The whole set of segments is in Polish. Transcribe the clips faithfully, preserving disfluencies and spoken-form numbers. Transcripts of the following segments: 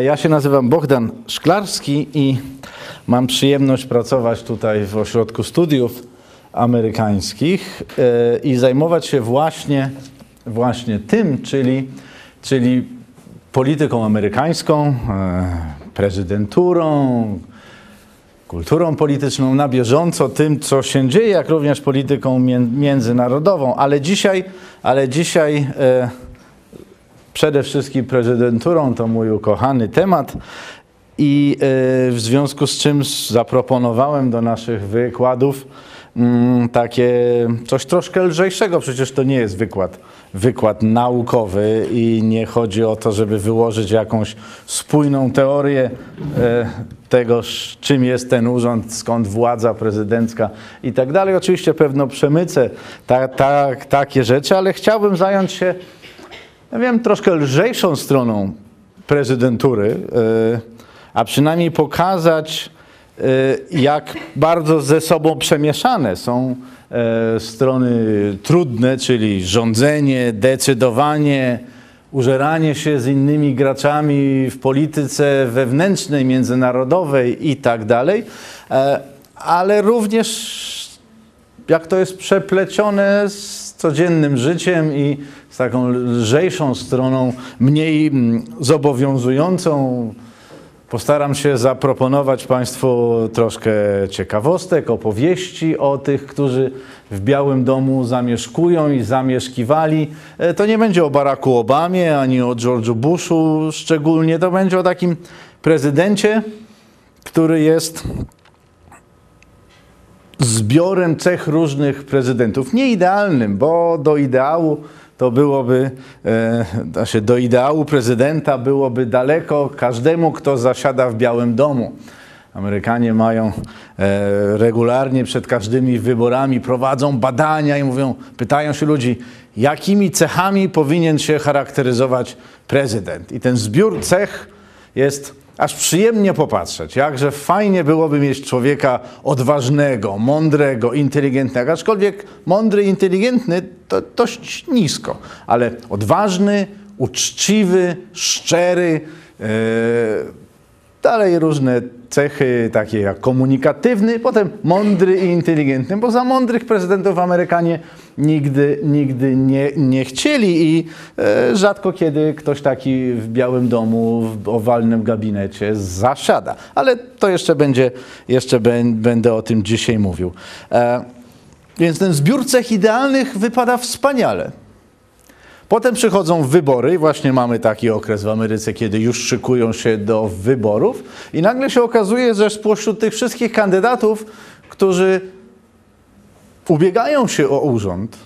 Ja się nazywam Bohdan Szklarski i mam przyjemność pracować tutaj w Ośrodku Studiów Amerykańskich i zajmować się właśnie, właśnie tym, czyli, czyli polityką amerykańską, prezydenturą, kulturą polityczną na bieżąco, tym, co się dzieje, jak również polityką międzynarodową. Ale dzisiaj, ale dzisiaj e, przede wszystkim prezydenturą, to mój ukochany temat i e, w związku z czym zaproponowałem do naszych wykładów mm, takie coś troszkę lżejszego. Przecież to nie jest wykład, wykład naukowy i nie chodzi o to, żeby wyłożyć jakąś spójną teorię e, tego, czym jest ten urząd, skąd władza prezydencka i tak dalej. Oczywiście pewno przemycę ta, ta, takie rzeczy, ale chciałbym zająć się, ja wiem, troszkę lżejszą stroną prezydentury, a przynajmniej pokazać, jak bardzo ze sobą przemieszane są strony trudne, czyli rządzenie, decydowanie, użeranie się z innymi graczami w polityce wewnętrznej, międzynarodowej i tak dalej, ale również jak to jest przeplecione z codziennym życiem i z taką lżejszą stroną, mniej zobowiązującą. Postaram się zaproponować Państwu troszkę ciekawostek, opowieści o tych, którzy w Białym Domu zamieszkują i zamieszkiwali. To nie będzie o Baracku Obamie, ani o George'u Bushu szczególnie. To będzie o takim prezydencie, który jest zbiorem cech różnych prezydentów. Nie idealnym, bo do ideału to byłoby, znaczy do ideału prezydenta byłoby daleko każdemu, kto zasiada w Białym Domu. Amerykanie mają regularnie przed każdymi wyborami, prowadzą badania i mówią, pytają się ludzi, jakimi cechami powinien się charakteryzować prezydent. I ten zbiór cech jest aż przyjemnie popatrzeć, jakże fajnie byłoby mieć człowieka odważnego, mądrego, inteligentnego. Aczkolwiek mądry, inteligentny to dość nisko, ale odważny, uczciwy, szczery, yy, dalej różne cechy takie jak komunikatywny, potem mądry i inteligentny, bo za mądrych prezydentów Amerykanie nigdy, nigdy nie, nie chcieli i e, rzadko kiedy ktoś taki w Białym Domu, w owalnym gabinecie zasiada. Ale to jeszcze będzie, jeszcze be, będę o tym dzisiaj mówił. E, więc ten zbiór cech idealnych wypada wspaniale. Potem przychodzą wybory i właśnie mamy taki okres w Ameryce, kiedy już szykują się do wyborów i nagle się okazuje, że spośród tych wszystkich kandydatów, którzy ubiegają się o urząd,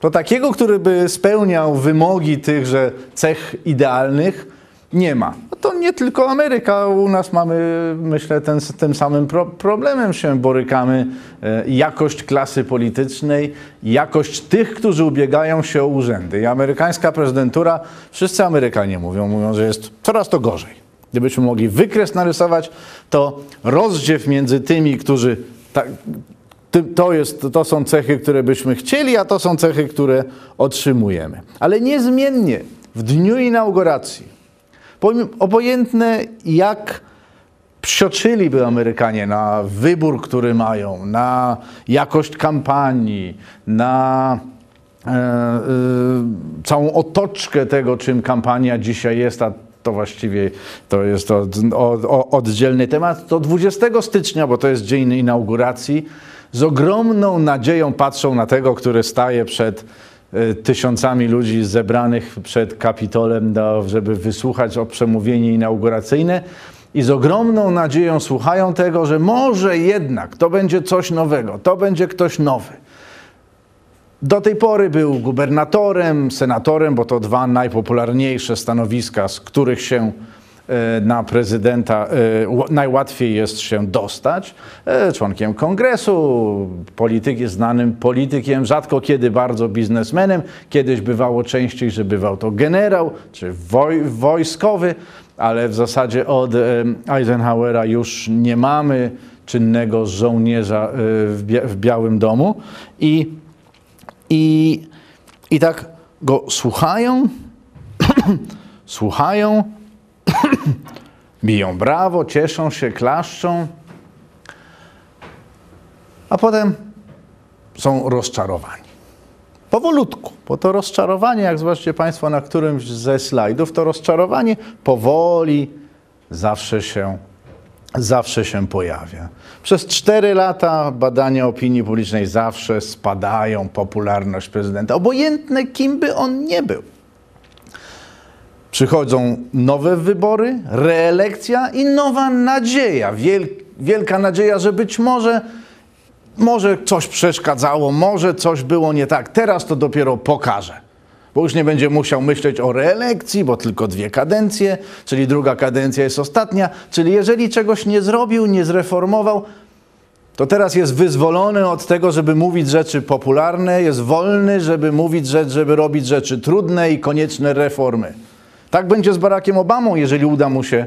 to takiego, który by spełniał wymogi tychże cech idealnych, nie ma. No to nie tylko Ameryka, u nas mamy, myślę, ten, tym samym pro, problemem się borykamy. E, jakość klasy politycznej, jakość tych, którzy ubiegają się o urzędy. I amerykańska prezydentura, wszyscy Amerykanie mówią, mówią, że jest coraz to gorzej. Gdybyśmy mogli wykres narysować, to rozdziew między tymi, którzy... Ta, To, jest, to są cechy, które byśmy chcieli, a to są cechy, które otrzymujemy. Ale niezmiennie w dniu inauguracji, obojętne jak psioczyliby Amerykanie na wybór, który mają, na jakość kampanii, na e, e, całą otoczkę tego, czym kampania dzisiaj jest, a to właściwie to jest od, od, od, oddzielny temat, to dwudziestego stycznia, bo to jest dzień inauguracji, z ogromną nadzieją patrzą na tego, który staje przed y, tysiącami ludzi zebranych przed Kapitolem, do, żeby wysłuchać o przemówienie inauguracyjne i z ogromną nadzieją słuchają tego, że może jednak to będzie coś nowego, to będzie ktoś nowy. Do tej pory był gubernatorem, senatorem, bo to dwa najpopularniejsze stanowiska, z których się na prezydenta najłatwiej jest się dostać, członkiem kongresu, polityki, znanym politykiem, rzadko kiedy bardzo biznesmenem, kiedyś bywało częściej, że bywał to generał czy woj, wojskowy, ale w zasadzie od Eisenhowera już nie mamy czynnego żołnierza w Białym Domu i, i, i tak go słuchają, słuchają, Biją brawo, cieszą się, klaszczą, a potem są rozczarowani. Powolutku, bo to rozczarowanie, jak zobaczycie Państwo na którymś ze slajdów, to rozczarowanie powoli zawsze się, zawsze się pojawia. Przez cztery lata badania opinii publicznej zawsze spadają popularność prezydenta, obojętne kim by on nie był. Przychodzą nowe wybory, reelekcja i nowa nadzieja. Wielka nadzieja, że być może, może coś przeszkadzało, może coś było nie tak. Teraz to dopiero pokaże, bo już nie będzie musiał myśleć o reelekcji, bo tylko dwie kadencje, czyli druga kadencja jest ostatnia. Czyli jeżeli czegoś nie zrobił, nie zreformował, to teraz jest wyzwolony od tego, żeby mówić rzeczy popularne, jest wolny, żeby mówić rzecz, żeby robić rzeczy trudne i konieczne reformy. Tak będzie z Barackiem Obamą, jeżeli uda mu się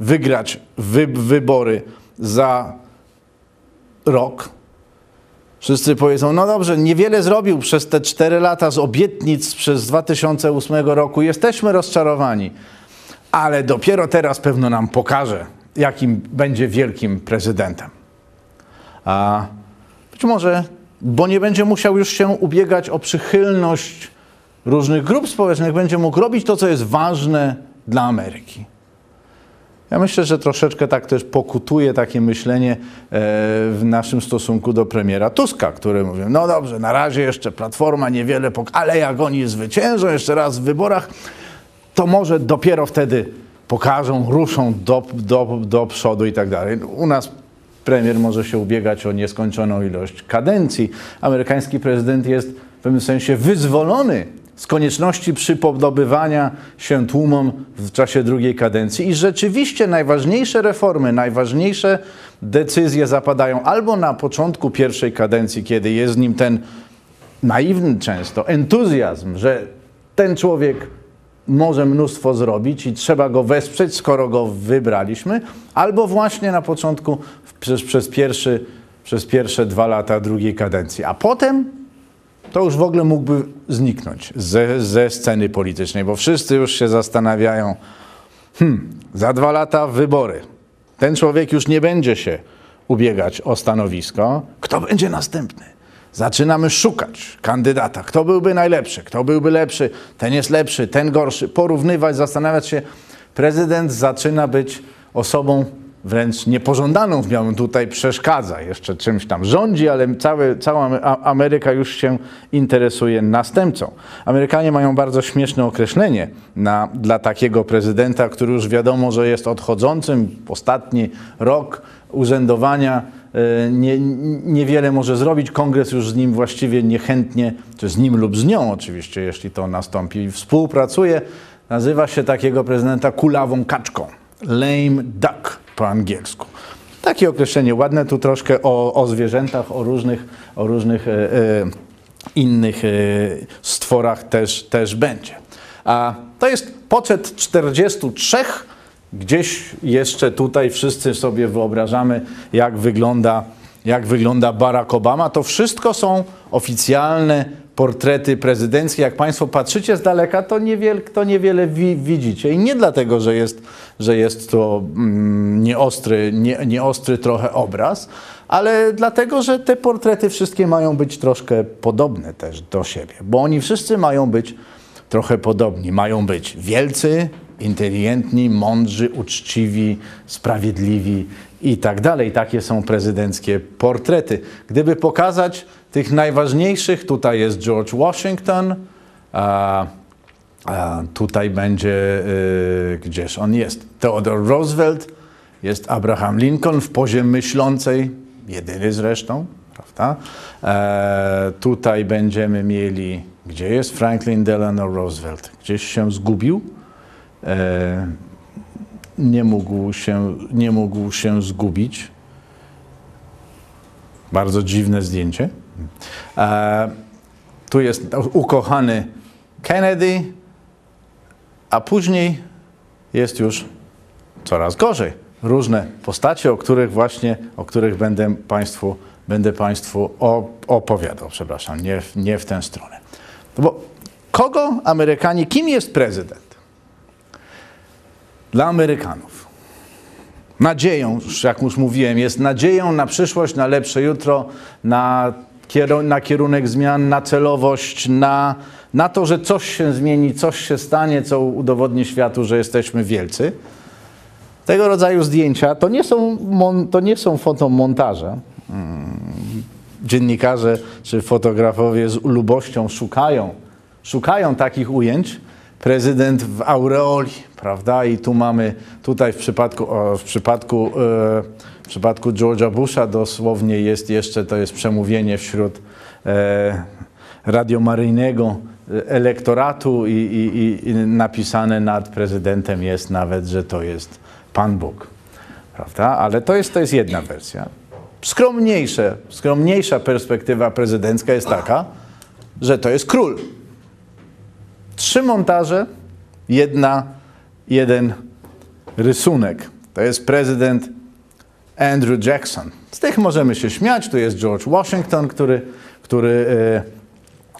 wygrać wy wybory za rok. Wszyscy powiedzą, no dobrze, niewiele zrobił przez te cztery lata z obietnic przez dwa tysiące ósmego roku. Jesteśmy rozczarowani, ale dopiero teraz pewno nam pokaże, jakim będzie wielkim prezydentem. A być może, bo nie będzie musiał już się ubiegać o przychylność różnych grup społecznych, będzie mógł robić to, co jest ważne dla Ameryki. Ja myślę, że troszeczkę tak też pokutuje takie myślenie w naszym stosunku do premiera Tuska, który mówił, no dobrze, na razie jeszcze Platforma niewiele, ale jak oni zwyciężą jeszcze raz w wyborach, to może dopiero wtedy pokażą, ruszą do, do, do przodu i tak dalej. U nas premier może się ubiegać o nieskończoną ilość kadencji. Amerykański prezydent jest w pewnym sensie wyzwolony z konieczności przypodobywania się tłumom w czasie drugiej kadencji. I rzeczywiście najważniejsze reformy, najważniejsze decyzje zapadają albo na początku pierwszej kadencji, kiedy jest z nim ten naiwny często entuzjazm, że ten człowiek może mnóstwo zrobić i trzeba go wesprzeć, skoro go wybraliśmy, albo właśnie na początku przez, przez, pierwszy, przez pierwsze dwa lata drugiej kadencji. A potem to już w ogóle mógłby zniknąć ze, ze sceny politycznej, bo wszyscy już się zastanawiają, hmm, za dwa lata wybory. Ten człowiek już nie będzie się ubiegać o stanowisko. Kto będzie następny? Zaczynamy szukać kandydata. Kto byłby najlepszy? Kto byłby lepszy? Ten jest lepszy, ten gorszy. Porównywać, zastanawiać się. Prezydent zaczyna być osobą wręcz niepożądaną w Białym, tutaj przeszkadza jeszcze czymś tam. Rządzi, ale cały, cała Ameryka już się interesuje następcą. Amerykanie mają bardzo śmieszne określenie na, dla takiego prezydenta, który już wiadomo, że jest odchodzącym. Ostatni rok urzędowania nie, niewiele może zrobić. Kongres już z nim właściwie niechętnie, czy z nim lub z nią oczywiście, jeśli to nastąpi, współpracuje. Nazywa się takiego prezydenta kulawą kaczką. Lame duck po angielsku. Takie określenie ładne, tu troszkę o, o zwierzętach, o różnych, o różnych e, e, innych e, stworach też, też będzie. A to jest poczet czterdziestu trzech. Gdzieś jeszcze tutaj wszyscy sobie wyobrażamy, jak wygląda, jak wygląda Barack Obama. To wszystko są oficjalne portrety prezydenckie. Jak Państwo patrzycie z daleka, to niewiele, to niewiele wi widzicie. I nie dlatego, że jest, że jest to mm, nieostry, nie, nieostry trochę obraz, ale dlatego, że te portrety wszystkie mają być troszkę podobne też do siebie. Bo oni wszyscy mają być trochę podobni. Mają być wielcy, inteligentni, mądrzy, uczciwi, sprawiedliwi i tak dalej. Takie są prezydenckie portrety. Gdyby pokazać tych najważniejszych, tutaj jest George Washington, a, a tutaj będzie, y, gdzież on jest, Theodore Roosevelt, jest Abraham Lincoln w pozie myślącej, jedyny zresztą, prawda? E, tutaj będziemy mieli, gdzie jest Franklin Delano Roosevelt, gdzieś się zgubił, e, nie mógł się, nie mógł się zgubić. Bardzo dziwne zdjęcie. E, tu jest ukochany Kennedy, a później jest już coraz gorzej. Różne postacie, o których właśnie, o których będę Państwu, będę Państwu opowiadał. Przepraszam, nie, nie w tę stronę. Bo kogo Amerykanie, kim jest prezydent? dla Amerykanów. Nadzieją, jak już mówiłem, jest nadzieją na przyszłość, na lepsze jutro, na, kieru na kierunek zmian, na celowość, na, na to, że coś się zmieni, coś się stanie, co udowodni światu, że jesteśmy wielcy. Tego rodzaju zdjęcia to nie są, to nie są fotomontaże. Dziennikarze czy fotografowie z lubością szukają, szukają takich ujęć. Prezydent w aureoli, prawda? I tu mamy, tutaj w przypadku, w przypadku, w przypadku George'a Busha dosłownie jest jeszcze, to jest przemówienie wśród radiomaryjnego elektoratu i, i, i napisane nad prezydentem jest nawet, że to jest Pan Bóg, prawda? Ale to jest, to jest jedna wersja. Skromniejsze, skromniejsza perspektywa prezydencka jest taka, że to jest król. Trzy montaże, jedna, jeden rysunek. To jest prezydent Andrew Jackson. Z tych możemy się śmiać. Tu jest George Washington, który, który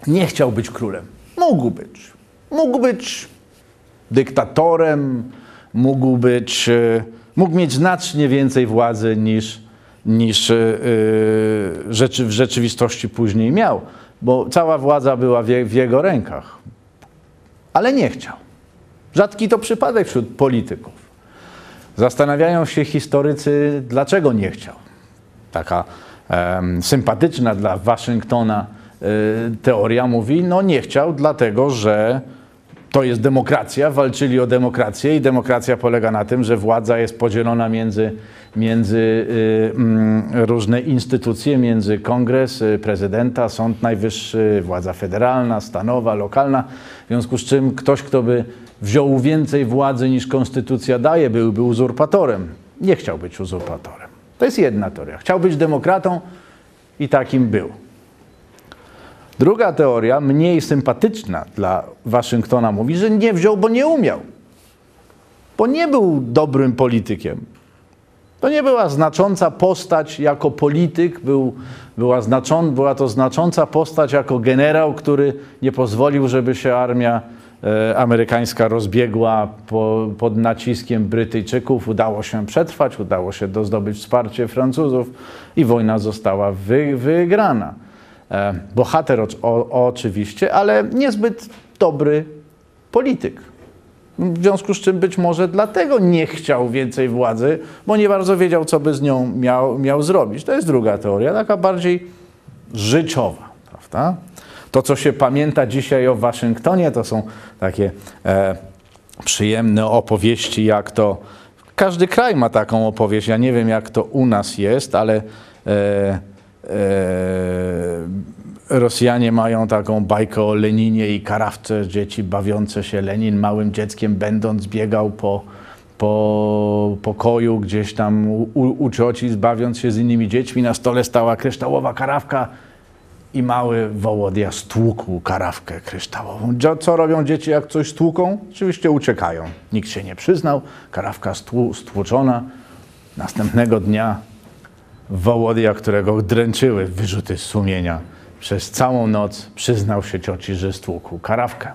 e, nie chciał być królem. Mógł być. Mógł być dyktatorem, mógł być, e, mógł mieć znacznie więcej władzy niż, niż e, rzeczy, w rzeczywistości później miał, bo cała władza była w, w jego rękach. Ale nie chciał. Rzadki to przypadek wśród polityków. Zastanawiają się historycy, dlaczego nie chciał. Taka e, sympatyczna dla Waszyngtona e, teoria mówi, no nie chciał, dlatego że to jest demokracja, walczyli o demokrację i demokracja polega na tym, że władza jest podzielona między, między y, mm, różne instytucje, między kongres, prezydenta, sąd najwyższy, władza federalna, stanowa, lokalna, w związku z czym ktoś, kto by wziął więcej władzy niż konstytucja daje, byłby uzurpatorem. Nie chciał być uzurpatorem. To jest jedna teoria. Chciał być demokratą i takim był. Druga teoria, mniej sympatyczna dla Waszyngtona, mówi, że nie wziął, bo nie umiał. Bo nie był dobrym politykiem. To nie była znacząca postać jako polityk, był, była, znaczą, była to znacząca postać jako generał, który nie pozwolił, żeby się armia e, amerykańska rozbiegła po, pod naciskiem Brytyjczyków. Udało się przetrwać, udało się zdobyć wsparcie Francuzów i wojna została wy, wygrana. Bohater o, oczywiście, ale niezbyt dobry polityk. W związku z czym być może dlatego nie chciał więcej władzy, bo nie bardzo wiedział, co by z nią miał, miał zrobić. To jest druga teoria, taka bardziej życiowa, prawda? To, co się pamięta dzisiaj o Waszyngtonie, to są takie e, przyjemne opowieści, jak to... Każdy kraj ma taką opowieść. Ja nie wiem, jak to u nas jest, ale... E, Rosjanie mają taką bajkę o Leninie i karawce, dzieci bawiące się. Lenin małym dzieckiem będąc biegał po, po pokoju gdzieś tam u, u cioci, bawiąc się z innymi dziećmi. Na stole stała kryształowa karawka i mały Wołodia stłukł karawkę kryształową. Co robią dzieci, jak coś stłuką? Oczywiście uciekają. Nikt się nie przyznał. Karawka stłu, stłuczona. Następnego dnia Wołodia, którego dręczyły wyrzuty sumienia, przez całą noc przyznał się cioci, że stłukł karawkę.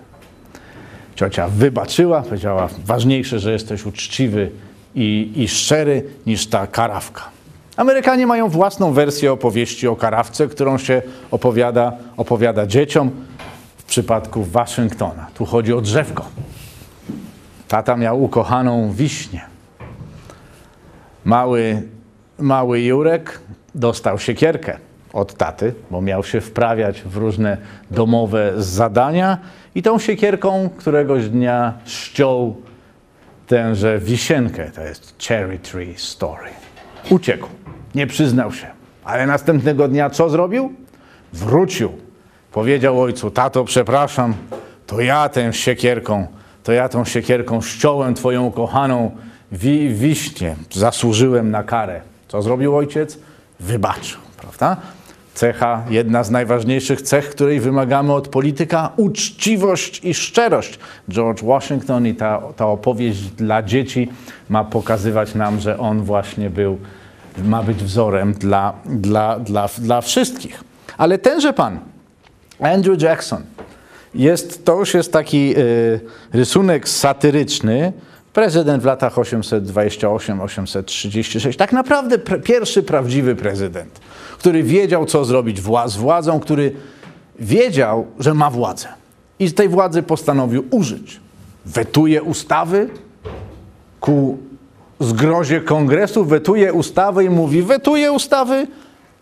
Ciocia wybaczyła, powiedziała, ważniejsze, że jesteś uczciwy i, i szczery niż ta karawka. Amerykanie mają własną wersję opowieści o karawce, którą się opowiada, opowiada dzieciom w przypadku Waszyngtona. Tu chodzi o drzewko. Tata miał ukochaną wiśnię. Mały Mały Jurek dostał siekierkę od taty, bo miał się wprawiać w różne domowe zadania i tą siekierką któregoś dnia ściął tęże wisienkę. To jest Cherry Tree Story. Uciekł, nie przyznał się, ale następnego dnia co zrobił? Wrócił. Powiedział ojcu, tato, przepraszam, to ja tę siekierką, to ja tą siekierką ściąłem twoją kochaną wi wiśnię, zasłużyłem na karę. Co zrobił ojciec? Wybaczył, prawda? Cecha, jedna z najważniejszych cech, której wymagamy od polityka, uczciwość i szczerość. George Washington i ta, ta opowieść dla dzieci ma pokazywać nam, że on właśnie był, ma być wzorem dla, dla, dla, dla wszystkich. Ale tenże pan, Andrew Jackson, jest, to już jest taki y, rysunek satyryczny, Prezydent w latach osiemset dwadzieścia osiem do osiemset trzydzieści sześć, tak naprawdę pr- pierwszy prawdziwy prezydent, który wiedział, co zrobić wła- z władzą, który wiedział, że ma władzę i tej władzy postanowił użyć. Wetuje ustawy ku zgrozie kongresu, wetuje ustawy i mówi, wetuje ustawy,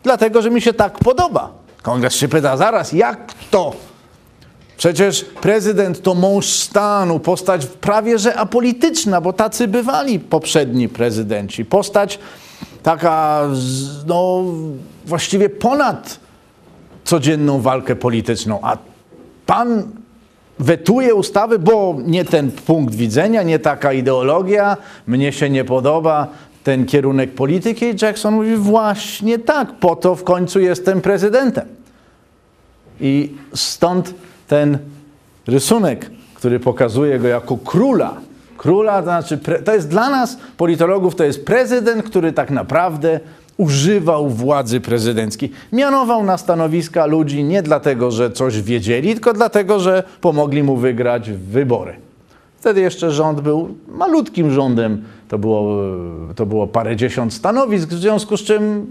dlatego, że mi się tak podoba. Kongres się pyta, zaraz, jak to? Przecież prezydent to mąż stanu, postać prawie że apolityczna, bo tacy bywali poprzedni prezydenci. Postać taka, no właściwie ponad codzienną walkę polityczną. A pan wetuje ustawy, bo nie ten punkt widzenia, nie taka ideologia, mnie się nie podoba ten kierunek polityki. I Jackson mówi, właśnie tak, po to w końcu jestem prezydentem. I stąd ten rysunek, który pokazuje go jako króla. Króla, to znaczy, pre, to jest dla nas, politologów, to jest prezydent, który tak naprawdę używał władzy prezydenckiej. Mianował na stanowiska ludzi nie dlatego, że coś wiedzieli, tylko dlatego, że pomogli mu wygrać wybory. Wtedy jeszcze rząd był malutkim rządem. To było, to było parędziesiąt stanowisk, w związku z czym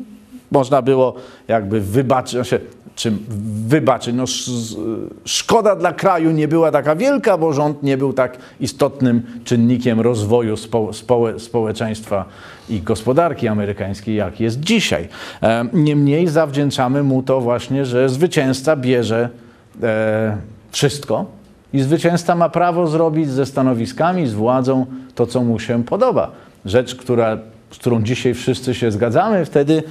można było jakby wybaczyć, znaczy, czym wybaczyć, no sz, szkoda dla kraju nie była taka wielka, bo rząd nie był tak istotnym czynnikiem rozwoju spo, spo, społeczeństwa i gospodarki amerykańskiej, jak jest dzisiaj. E, Niemniej zawdzięczamy mu to właśnie, że zwycięzca bierze e, wszystko i zwycięzca ma prawo zrobić ze stanowiskami, z władzą to, co mu się podoba. Rzecz, która, z którą dzisiaj wszyscy się zgadzamy, wtedy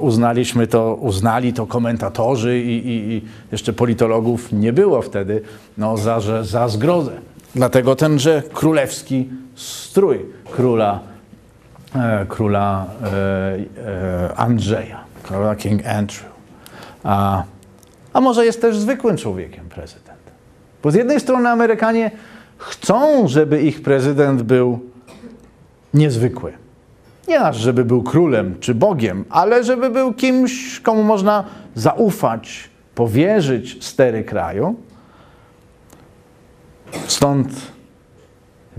uznaliśmy to, uznali to komentatorzy i, i, i jeszcze politologów nie było wtedy, no za, że, za zgrozę. Dlatego tenże królewski strój króla, e, króla e, e, Andrzeja, króla King Andrew. A, a może jest też zwykłym człowiekiem prezydent. Bo z jednej strony Amerykanie chcą, żeby ich prezydent był niezwykły. Nie aż, żeby był królem czy Bogiem, ale żeby był kimś, komu można zaufać, powierzyć stery kraju. Stąd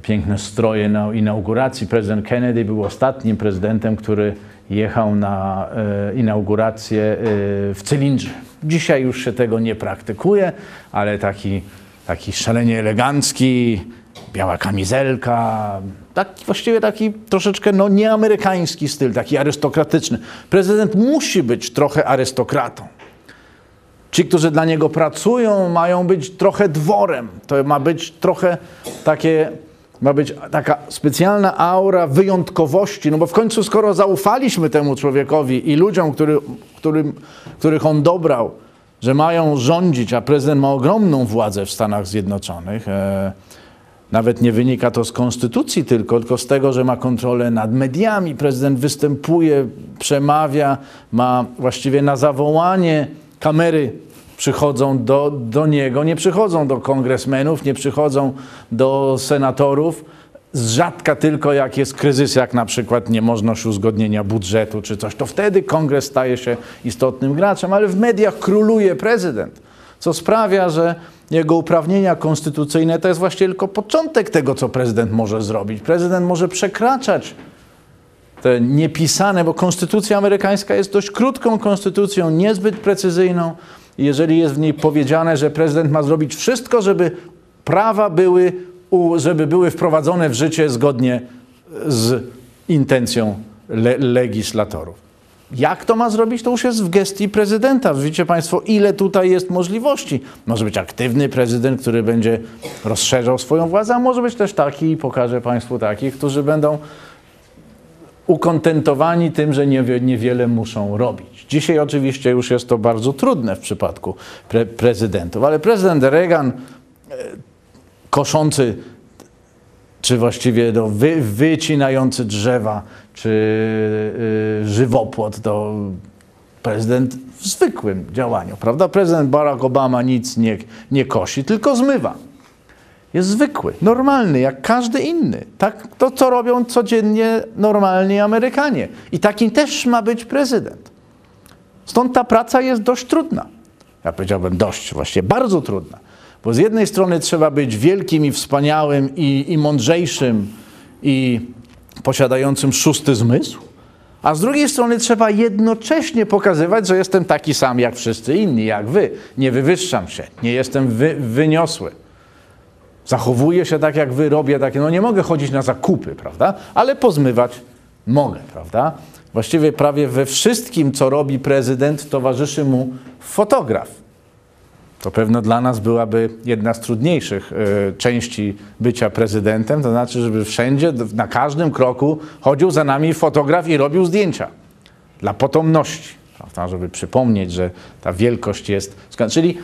piękne stroje na inauguracji. Prezydent Kennedy był ostatnim prezydentem, który jechał na e, inaugurację e, w cylindrze. Dzisiaj już się tego nie praktykuje, ale taki, taki szalenie elegancki, biała kamizelka, tak, właściwie taki troszeczkę no, nieamerykański styl, taki arystokratyczny. Prezydent musi być trochę arystokratą. Ci, którzy dla niego pracują, mają być trochę dworem. To ma być trochę takie, ma być taka specjalna aura wyjątkowości, no bo w końcu skoro zaufaliśmy temu człowiekowi i ludziom, który, którym, których on dobrał, że mają rządzić, a prezydent ma ogromną władzę w Stanach Zjednoczonych, e, nawet nie wynika to z konstytucji tylko, tylko z tego, że ma kontrolę nad mediami. Prezydent występuje, przemawia, ma właściwie na zawołanie kamery przychodzą do, do niego, nie przychodzą do kongresmenów, nie przychodzą do senatorów. Z rzadka tylko jak jest kryzys, jak na przykład niemożność uzgodnienia budżetu czy coś, to wtedy kongres staje się istotnym graczem, ale w mediach króluje prezydent, co sprawia, że jego uprawnienia konstytucyjne to jest właśnie tylko początek tego, co prezydent może zrobić. Prezydent może przekraczać te niepisane, bo konstytucja amerykańska jest dość krótką konstytucją, niezbyt precyzyjną. Jeżeli jest w niej powiedziane, że prezydent ma zrobić wszystko, żeby prawa były, żeby były wprowadzone w życie zgodnie z intencją le- legislatorów. Jak to ma zrobić, to już jest w gestii prezydenta. Widzicie Państwo, ile tutaj jest możliwości. Może być aktywny prezydent, który będzie rozszerzał swoją władzę, a może być też taki, i pokażę Państwu takich, którzy będą ukontentowani tym, że niewiele muszą robić. Dzisiaj oczywiście już jest to bardzo trudne w przypadku pre- prezydentów, ale prezydent Reagan, koszący czy właściwie do wy, wycinający drzewa, czy yy, żywopłot, to prezydent w zwykłym działaniu, prawda? Prezydent Barack Obama nic nie, nie kosi, tylko zmywa. Jest zwykły, normalny, jak każdy inny. Tak to, co robią codziennie normalni Amerykanie. I takim też ma być prezydent. Stąd ta praca jest dość trudna. Ja powiedziałbym dość, właściwie bardzo trudna. Bo z jednej strony trzeba być wielkim i wspaniałym i, i mądrzejszym i posiadającym szósty zmysł, a z drugiej strony trzeba jednocześnie pokazywać, że jestem taki sam jak wszyscy inni, jak wy. Nie wywyższam się, nie jestem wy, wyniosły. Zachowuję się tak jak wy, robię takie, no nie mogę chodzić na zakupy, prawda? Ale pozmywać mogę, prawda? Właściwie prawie we wszystkim, co robi prezydent, towarzyszy mu fotograf. To pewno dla nas byłaby jedna z trudniejszych y, części bycia prezydentem, to znaczy, żeby wszędzie, na każdym kroku chodził za nami fotograf i robił zdjęcia dla potomności, prawda? Żeby przypomnieć, że ta wielkość jest... Czyli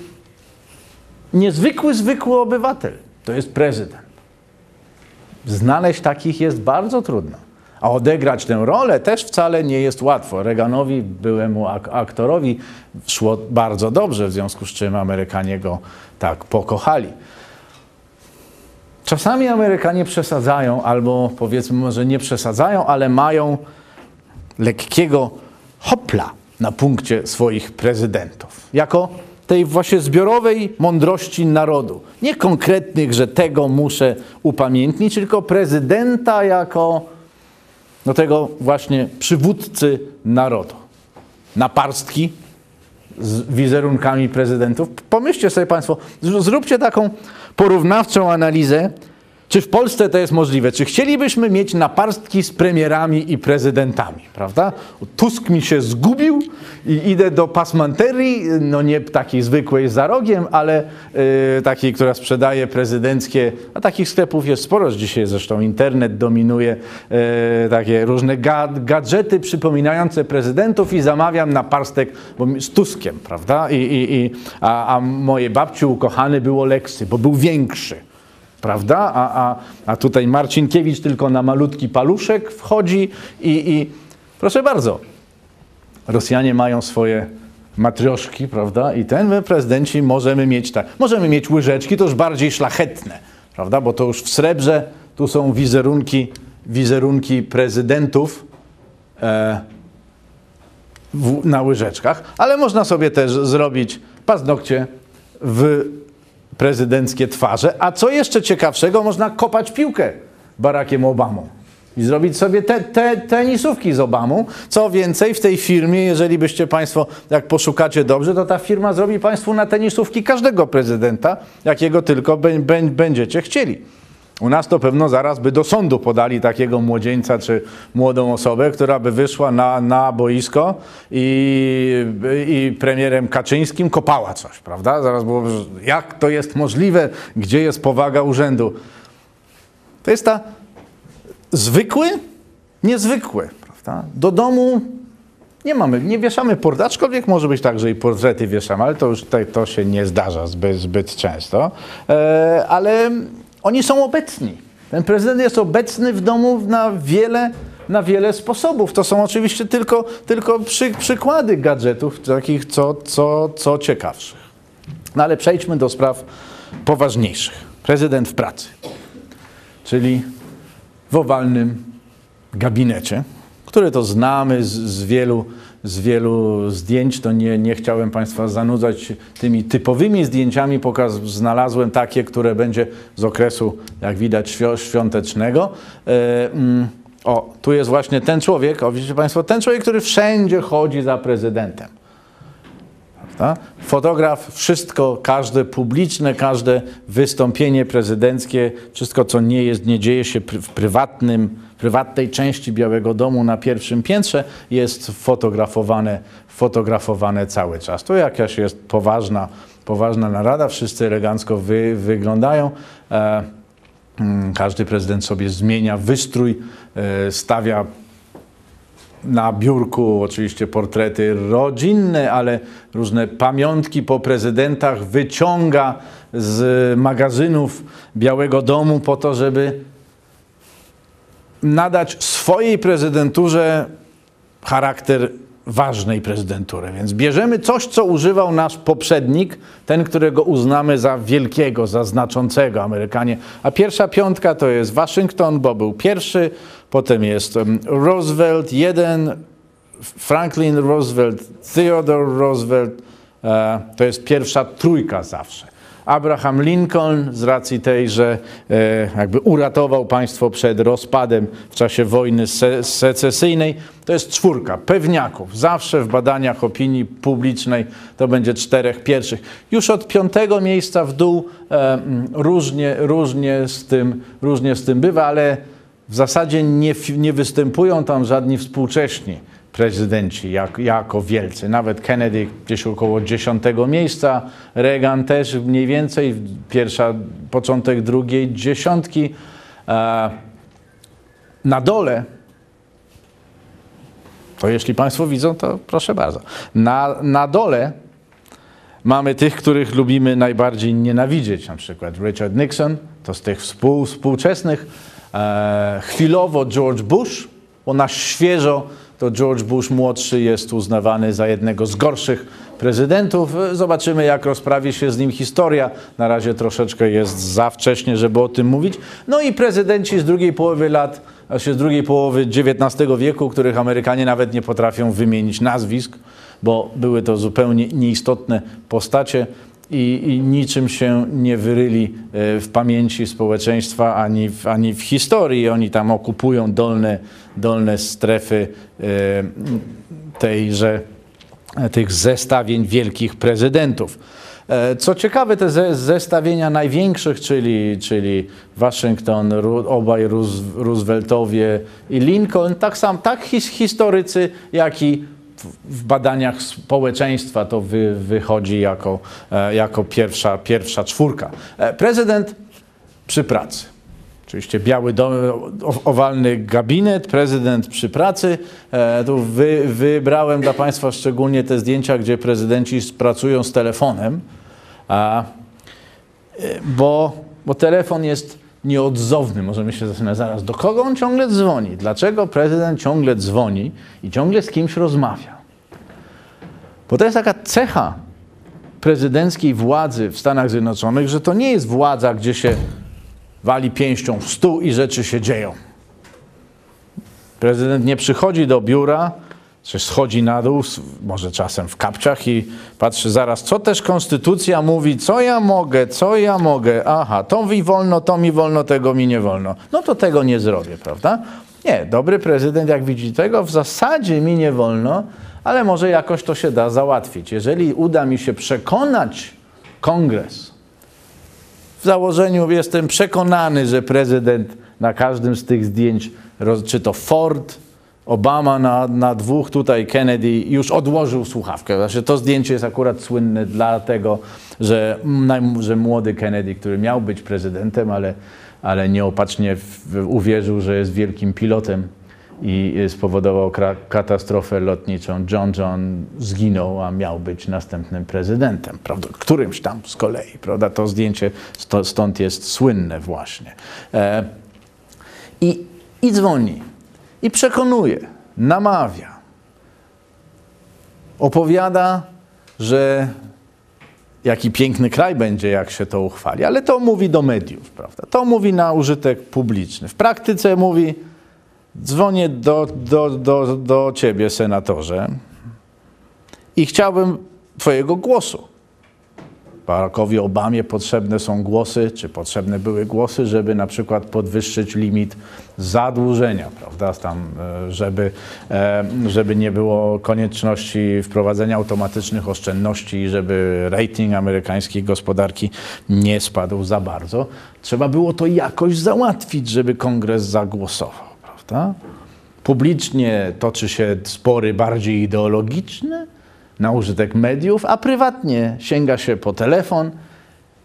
niezwykły, zwykły obywatel to jest prezydent. Znaleźć takich jest bardzo trudno. A odegrać tę rolę też wcale nie jest łatwo. Reaganowi, byłemu ak aktorowi, szło bardzo dobrze, w związku z czym Amerykanie go tak pokochali. Czasami Amerykanie przesadzają, albo powiedzmy może nie przesadzają, ale mają lekkiego hopla na punkcie swoich prezydentów. Jako tej właśnie zbiorowej mądrości narodu. Nie konkretnych, że tego muszę upamiętnić, tylko prezydenta jako... do tego właśnie przywódcy narodu. Naparstki z wizerunkami prezydentów. Pomyślcie sobie Państwo, zróbcie taką porównawczą analizę, czy w Polsce to jest możliwe. Czy chcielibyśmy mieć naparstki z premierami i prezydentami, prawda? Tusk mi się zgubił i idę do pasmanterii, no nie takiej zwykłej za rogiem, ale yy, takiej, która sprzedaje prezydenckie, a takich sklepów jest sporo, dzisiaj zresztą internet dominuje, yy, takie różne gad gadżety przypominające prezydentów i zamawiam naparstek bo z Tuskiem, prawda? I, i, i, a, a moje babci ukochany był Oleksy, bo był większy. Prawda? A, a, a tutaj Marcinkiewicz tylko na malutki paluszek wchodzi i, i... Proszę bardzo, Rosjanie mają swoje matrioszki, prawda? I ten my, prezydenci, możemy mieć tak. Możemy mieć łyżeczki, to już bardziej szlachetne, prawda? Bo to już w srebrze, tu są wizerunki, wizerunki prezydentów e, w, na łyżeczkach, ale można sobie też zrobić paznokcie w... prezydenckie twarze, a co jeszcze ciekawszego, można kopać piłkę Barackiem Obamą i zrobić sobie te, te, tenisówki z Obamą. Co więcej, w tej firmie, jeżeli byście Państwo, jak poszukacie dobrze, to ta firma zrobi Państwu na tenisówki każdego prezydenta, jakiego tylko będziecie chcieli. U nas to pewno zaraz by do sądu podali takiego młodzieńca czy młodą osobę, która by wyszła na, na boisko i, i premierem Kaczyńskim kopała coś, prawda? Zaraz było, jak to jest możliwe, gdzie jest powaga urzędu. To jest ta zwykły, niezwykły, prawda? Do domu nie mamy, nie wieszamy portretów, aczkolwiek może być tak, że i portrety wieszamy, ale to już tutaj, to się nie zdarza zbyt, zbyt często, e, ale... Oni są obecni. Ten prezydent jest obecny w domu na wiele, na wiele sposobów. To są oczywiście tylko, tylko przy, przykłady gadżetów, takich co, co, co ciekawszych. No ale przejdźmy do spraw poważniejszych. Prezydent w pracy, czyli w owalnym gabinecie, który to znamy z, z wielu... z wielu zdjęć, to nie, nie chciałem Państwa zanudzać tymi typowymi zdjęciami, pokaz, znalazłem takie, które będzie z okresu, jak widać, świątecznego. Yy, mm, o, tu jest właśnie ten człowiek, o, widzicie Państwo, ten człowiek, który wszędzie chodzi za prezydentem. Prawda? Fotograf, wszystko, każde publiczne, każde wystąpienie prezydenckie, wszystko, co nie jest, nie dzieje się pr w prywatnym prywatnej części Białego Domu na pierwszym piętrze jest fotografowane, fotografowane cały czas. To jakaś jest poważna, poważna narada, wszyscy elegancko wy, wyglądają. E, każdy prezydent sobie zmienia wystrój, e, stawia na biurku oczywiście portrety rodzinne, ale różne pamiątki po prezydentach wyciąga z magazynów Białego Domu po to, żeby nadać swojej prezydenturze charakter ważnej prezydentury. Więc bierzemy coś, co używał nasz poprzednik, ten, którego uznamy za wielkiego, za znaczącego Amerykanie. A pierwsza piątka to jest Waszyngton, bo był pierwszy, potem jest Roosevelt jeden, Franklin Roosevelt, Theodore Roosevelt, to jest pierwsza trójka zawsze. Abraham Lincoln z racji tej, że jakby uratował państwo przed rozpadem w czasie wojny se secesyjnej. To jest czwórka pewniaków. Zawsze w badaniach opinii publicznej to będzie czterech pierwszych. Już od piątego miejsca w dół e, różnie, różnie, z tym, różnie z tym bywa, ale w zasadzie nie, nie występują tam żadni współcześni prezydenci jak, jako wielcy. Nawet Kennedy gdzieś około dziesiątego miejsca, Reagan też mniej więcej, pierwsza, początek drugiej dziesiątki. E, na dole, to jeśli państwo widzą, to proszę bardzo. Na, na dole mamy tych, których lubimy najbardziej nienawidzieć, na przykład Richard Nixon, to z tych współ, współczesnych, e, chwilowo George Bush, bo na świeżo to George Bush młodszy jest uznawany za jednego z gorszych prezydentów. Zobaczymy, jak rozprawi się z nim historia. Na razie troszeczkę jest za wcześnie, żeby o tym mówić. No i prezydenci z drugiej połowy lat, z drugiej połowy dziewiętnastego wieku, których Amerykanie nawet nie potrafią wymienić nazwisk, bo były to zupełnie nieistotne postacie i, i niczym się nie wyryli w pamięci społeczeństwa ani w, ani w historii. Oni tam okupują dolne, dolne strefy tejże, tych zestawień wielkich prezydentów. Co ciekawe, te zestawienia największych, czyli, czyli Waszyngton, obaj Rooseveltowie i Lincoln, tak sam, tak historycy, jak i w badaniach społeczeństwa to wy, wychodzi jako, jako pierwsza, pierwsza czwórka. Prezydent przy pracy. Oczywiście Biały Dom, owalny gabinet, prezydent przy pracy. E, tu wy, wybrałem dla państwa szczególnie te zdjęcia, gdzie prezydenci pracują z telefonem, a, bo, bo telefon jest nieodzowny. Możemy się zastanawiać zaraz, do kogo on ciągle dzwoni? Dlaczego prezydent ciągle dzwoni i ciągle z kimś rozmawia? Bo to jest taka cecha prezydenckiej władzy w Stanach Zjednoczonych, że to nie jest władza, gdzie się wali pięścią w stół i rzeczy się dzieją. Prezydent nie przychodzi do biura, czy schodzi na dół, może czasem w kapciach i patrzy zaraz, co też konstytucja mówi, co ja mogę, co ja mogę, aha, to mi wolno, to mi wolno, tego mi nie wolno. No to tego nie zrobię, prawda? Nie, dobry prezydent, jak widzi, tego w zasadzie mi nie wolno, ale może jakoś to się da załatwić. Jeżeli uda mi się przekonać kongres, w założeniu jestem przekonany, że prezydent na każdym z tych zdjęć, czy to Ford, Obama na, na dwóch, tutaj Kennedy, już odłożył słuchawkę. Znaczy, to zdjęcie jest akurat słynne dlatego, że, że młody Kennedy, który miał być prezydentem, ale, ale nieopatrznie uwierzył, że jest wielkim pilotem i spowodował katastrofę lotniczą. John John zginął, a miał być następnym prezydentem, prawda? Którymś tam z kolei, prawda? To zdjęcie stąd jest słynne właśnie. E, i, I dzwoni, i przekonuje, namawia, opowiada, że jaki piękny kraj będzie, jak się to uchwali, ale to mówi do mediów, prawda? To mówi na użytek publiczny. W praktyce mówi: dzwonię do, do, do, do ciebie, senatorze, i chciałbym twojego głosu. Barackowi Obamie potrzebne są głosy, czy potrzebne były głosy, żeby na przykład podwyższyć limit zadłużenia, prawda? Tam, żeby, żeby nie było konieczności wprowadzenia automatycznych oszczędności i żeby rating amerykańskiej gospodarki nie spadł za bardzo. Trzeba było to jakoś załatwić, żeby kongres zagłosował. Ta? Publicznie toczy się spory bardziej ideologiczne na użytek mediów, a prywatnie sięga się po telefon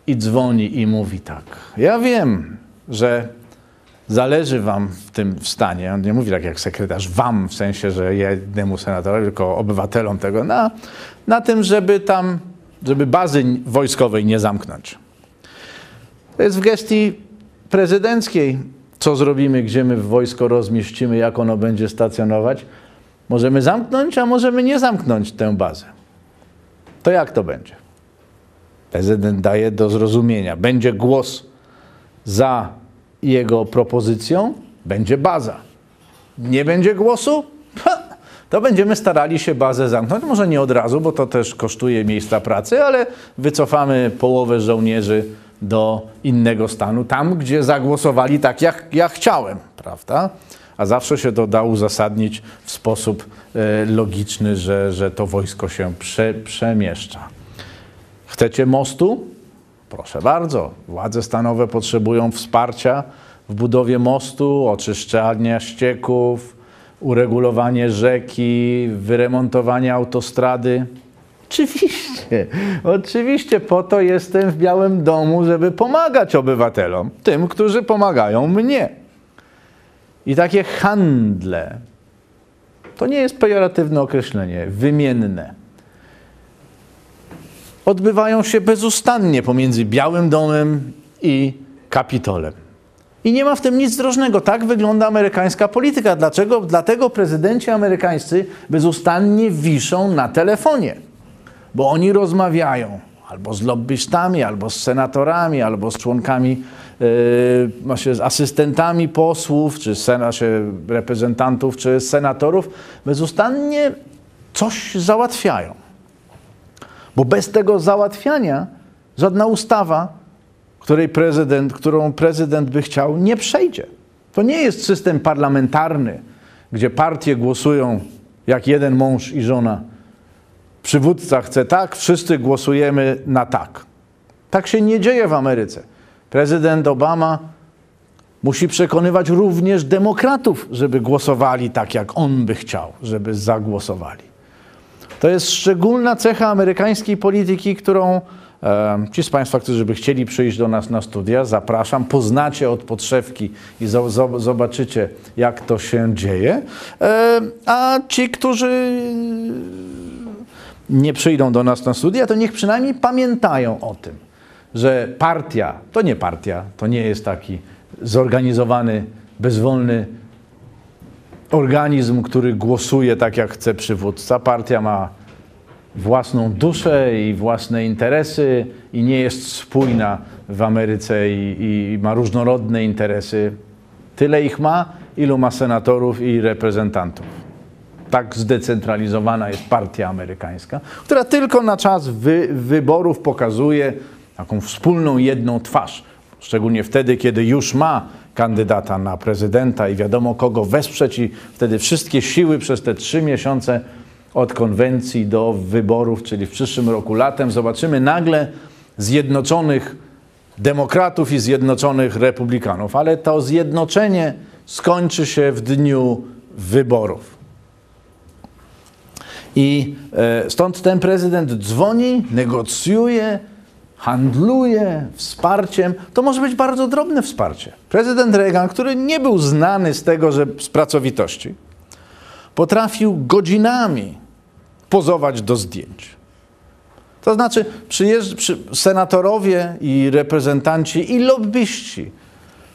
i dzwoni i mówi tak: ja wiem, że zależy wam w tym w stanie, on nie mówi tak jak sekretarz, wam w sensie, że jednemu senatorowi, tylko obywatelom tego, na, na tym, żeby tam, żeby bazy wojskowej nie zamknąć. To jest w gestii prezydenckiej. Co zrobimy, gdzie my wojsko rozmieścimy, jak ono będzie stacjonować? Możemy zamknąć, a możemy nie zamknąć tę bazę. To jak to będzie? Prezydent daje do zrozumienia. Będzie głos za jego propozycją, będzie baza. Nie będzie głosu? Ha! to będziemy starali się bazę zamknąć. Może nie od razu, bo to też kosztuje miejsca pracy, ale wycofamy połowę żołnierzy do innego stanu, tam gdzie zagłosowali tak, jak ja chciałem, prawda? A zawsze się to da uzasadnić w sposób e, logiczny, że, że to wojsko się prze, przemieszcza. Chcecie mostu? Proszę bardzo. Władze stanowe potrzebują wsparcia w budowie mostu, oczyszczania ścieków, uregulowanie rzeki, wyremontowanie autostrady. Oczywiście, oczywiście po to jestem w Białym Domu, żeby pomagać obywatelom, tym, którzy pomagają mnie. I takie handle, to nie jest pejoratywne określenie, wymienne, odbywają się bezustannie pomiędzy Białym Domem i Kapitolem. I nie ma w tym nic drożnego. Tak wygląda amerykańska polityka. Dlaczego? Dlatego prezydenci amerykańscy bezustannie wiszą na telefonie, bo oni rozmawiają albo z lobbystami, albo z senatorami, albo z członkami, yy, z asystentami posłów, czy senacie, reprezentantów, czy senatorów. Bezustannie coś załatwiają. Bo bez tego załatwiania żadna ustawa, której prezydent, którą prezydent by chciał, nie przejdzie. To nie jest system parlamentarny, gdzie partie głosują jak jeden mąż i żona. Przywódca chce tak, wszyscy głosujemy na tak. Tak się nie dzieje w Ameryce. Prezydent Obama musi przekonywać również demokratów, żeby głosowali tak, jak on by chciał, żeby zagłosowali. To jest szczególna cecha amerykańskiej polityki, którą e, ci z Państwa, którzy by chcieli przyjść do nas na studia, zapraszam, poznacie od podszewki i zo, zo, zobaczycie, jak to się dzieje. E, a ci, którzy nie przyjdą do nas na studia, to niech przynajmniej pamiętają o tym, że partia, to nie partia, to nie jest taki zorganizowany, bezwolny organizm, który głosuje tak, jak chce przywódca. Partia ma własną duszę i własne interesy i nie jest spójna w Ameryce i, i ma różnorodne interesy. Tyle ich ma, ilu ma senatorów i reprezentantów. Tak zdecentralizowana jest partia amerykańska, która tylko na czas wy, wyborów pokazuje taką wspólną, jedną twarz. Szczególnie wtedy, kiedy już ma kandydata na prezydenta i wiadomo, kogo wesprzeć, i wtedy wszystkie siły przez te trzy miesiące od konwencji do wyborów, czyli w przyszłym roku latem, zobaczymy nagle zjednoczonych demokratów i zjednoczonych republikanów. Ale to zjednoczenie skończy się w dniu wyborów. I stąd ten prezydent dzwoni, negocjuje, handluje wsparciem. To może być bardzo drobne wsparcie. Prezydent Reagan, który nie był znany z tego, że z pracowitości, potrafił godzinami pozować do zdjęć. To znaczy przyjeżdż, przy, senatorowie i reprezentanci i lobbyści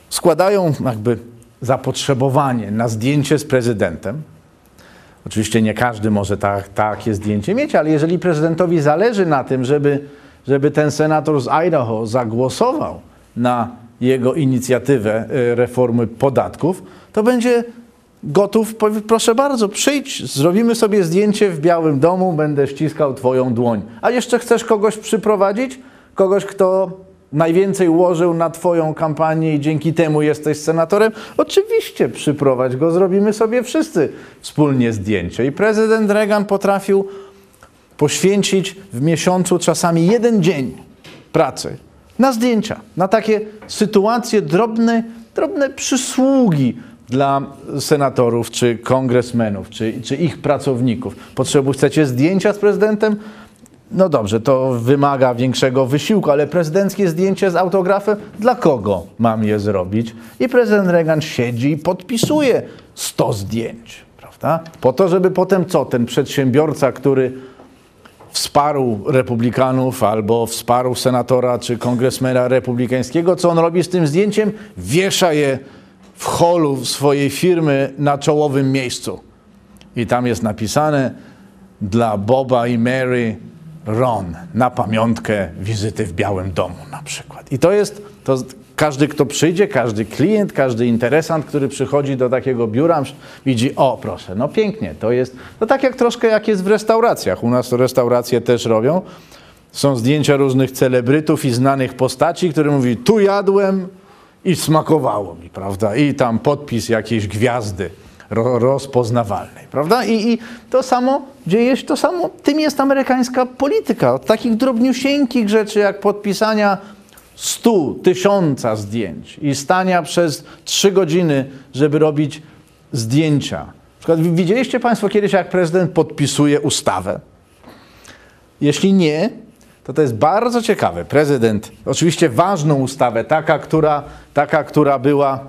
składają jakby zapotrzebowanie na zdjęcie z prezydentem. Oczywiście nie każdy może tak, takie zdjęcie mieć, ale jeżeli prezydentowi zależy na tym, żeby, żeby ten senator z Idaho zagłosował na jego inicjatywę reformy podatków, to będzie gotów, powie, proszę bardzo, przyjdź, zrobimy sobie zdjęcie w Białym Domu, będę ściskał twoją dłoń. A jeszcze chcesz kogoś przyprowadzić? Kogoś, kto najwięcej ułożył na twoją kampanię i dzięki temu jesteś senatorem? Oczywiście przyprowadź go, zrobimy sobie wszyscy wspólnie zdjęcie. I prezydent Reagan potrafił poświęcić w miesiącu czasami jeden dzień pracy na zdjęcia, na takie sytuacje, drobne, drobne przysługi dla senatorów, czy kongresmenów, czy, czy ich pracowników. Potrzebujecie, chcecie zdjęcia z prezydentem? No dobrze, to wymaga większego wysiłku, ale prezydenckie zdjęcie z autografem, dla kogo mam je zrobić? I prezydent Reagan siedzi i podpisuje sto zdjęć, prawda? Po to, żeby potem co? Ten przedsiębiorca, który wsparł republikanów albo wsparł senatora czy kongresmena republikańskiego, co on robi z tym zdjęciem? Wiesza je w holu swojej firmy na czołowym miejscu. I tam jest napisane dla Boba i Mary Ron, na pamiątkę wizyty w Białym Domu na przykład. I to jest, to Każdy, kto przyjdzie, każdy klient, każdy interesant, który przychodzi do takiego biura, widzi, o proszę, no pięknie, to jest, no tak jak troszkę jak jest w restauracjach, u nas to restauracje też robią, są zdjęcia różnych celebrytów i znanych postaci, który mówi, tu jadłem i smakowało mi, prawda, i tam podpis jakiejś gwiazdy rozpoznawalnej, prawda? I, i to samo dzieje się, to samo tym jest amerykańska polityka. Od takich drobniusieńkich rzeczy jak podpisania stu, tysiąca zdjęć i stania przez trzy godziny, żeby robić zdjęcia. Na przykład widzieliście Państwo kiedyś, jak prezydent podpisuje ustawę? Jeśli nie, to to jest bardzo ciekawe. Prezydent, oczywiście ważną ustawę, taka, która, taka, która była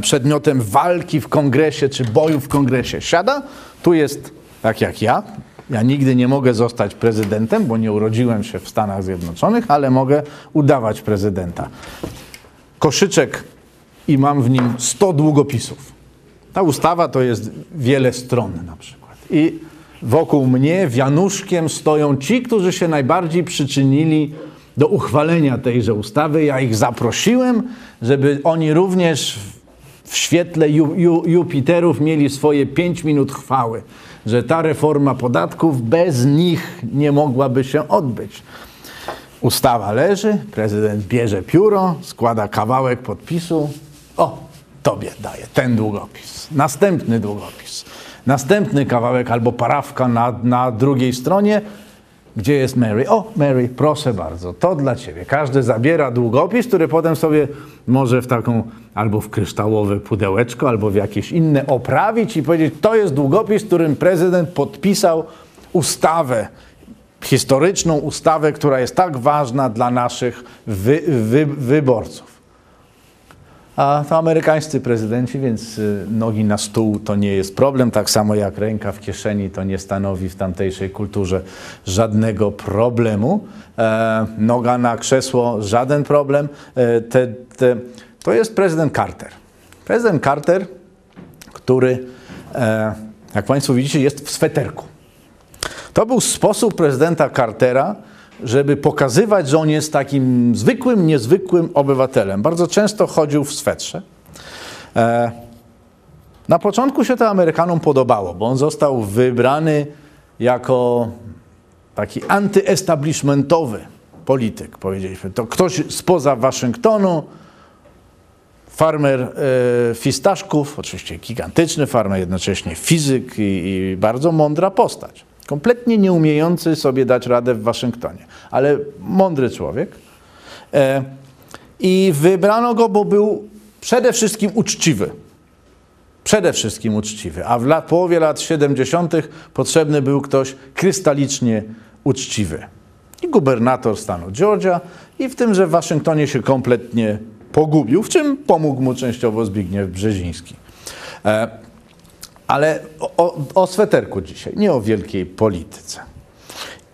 przedmiotem walki w kongresie czy boju w kongresie. Siada, tu jest tak jak ja. Ja nigdy nie mogę zostać prezydentem, bo nie urodziłem się w Stanach Zjednoczonych, ale mogę udawać prezydenta. Koszyczek i mam w nim sto długopisów. Ta ustawa to jest wiele stron na przykład. I wokół mnie wianuszkiem stoją ci, którzy się najbardziej przyczynili do uchwalenia tejże ustawy. Ja ich zaprosiłem, żeby oni również w świetle Ju- Ju- Jupiterów mieli swoje pięć minut chwały, że ta reforma podatków bez nich nie mogłaby się odbyć. Ustawa leży, prezydent bierze pióro, składa kawałek podpisu. O, tobie daję ten długopis, następny długopis, następny kawałek albo parafka na, na drugiej stronie. Gdzie jest Mary? O, Mary, proszę bardzo, to dla ciebie. Każdy zabiera długopis, który potem sobie może w taką albo w kryształowe pudełeczko, albo w jakieś inne oprawić i powiedzieć, to jest długopis, którym prezydent podpisał ustawę, historyczną ustawę, która jest tak ważna dla naszych wy, wy, wyborców. A to amerykańscy prezydenci, więc nogi na stół to nie jest problem, tak samo jak ręka w kieszeni to nie stanowi w tamtejszej kulturze żadnego problemu. E, noga na krzesło, żaden problem. E, te, te, to jest prezydent Carter. Prezydent Carter, który, e, jak Państwo widzicie, jest w sweterku. To był sposób prezydenta Cartera, żeby pokazywać, że on jest takim zwykłym, niezwykłym obywatelem. Bardzo często chodził w swetrze. Na początku się to Amerykanom podobało, bo on został wybrany jako taki antyestablishmentowy polityk, powiedzieliśmy. To ktoś spoza Waszyngtonu, farmer fistaszków, oczywiście gigantyczny farmer, jednocześnie fizyk i, i bardzo mądra postać. Kompletnie nieumiejący sobie dać radę w Waszyngtonie, ale mądry człowiek. I wybrano go, bo był przede wszystkim uczciwy. Przede wszystkim uczciwy. A w lat, połowie lat siedemdziesiątych potrzebny był ktoś krystalicznie uczciwy. I gubernator stanu Georgia i w tym, że w Waszyngtonie się kompletnie pogubił, w czym pomógł mu częściowo Zbigniew Brzeziński. Ale o, o sweterku dzisiaj, nie o wielkiej polityce.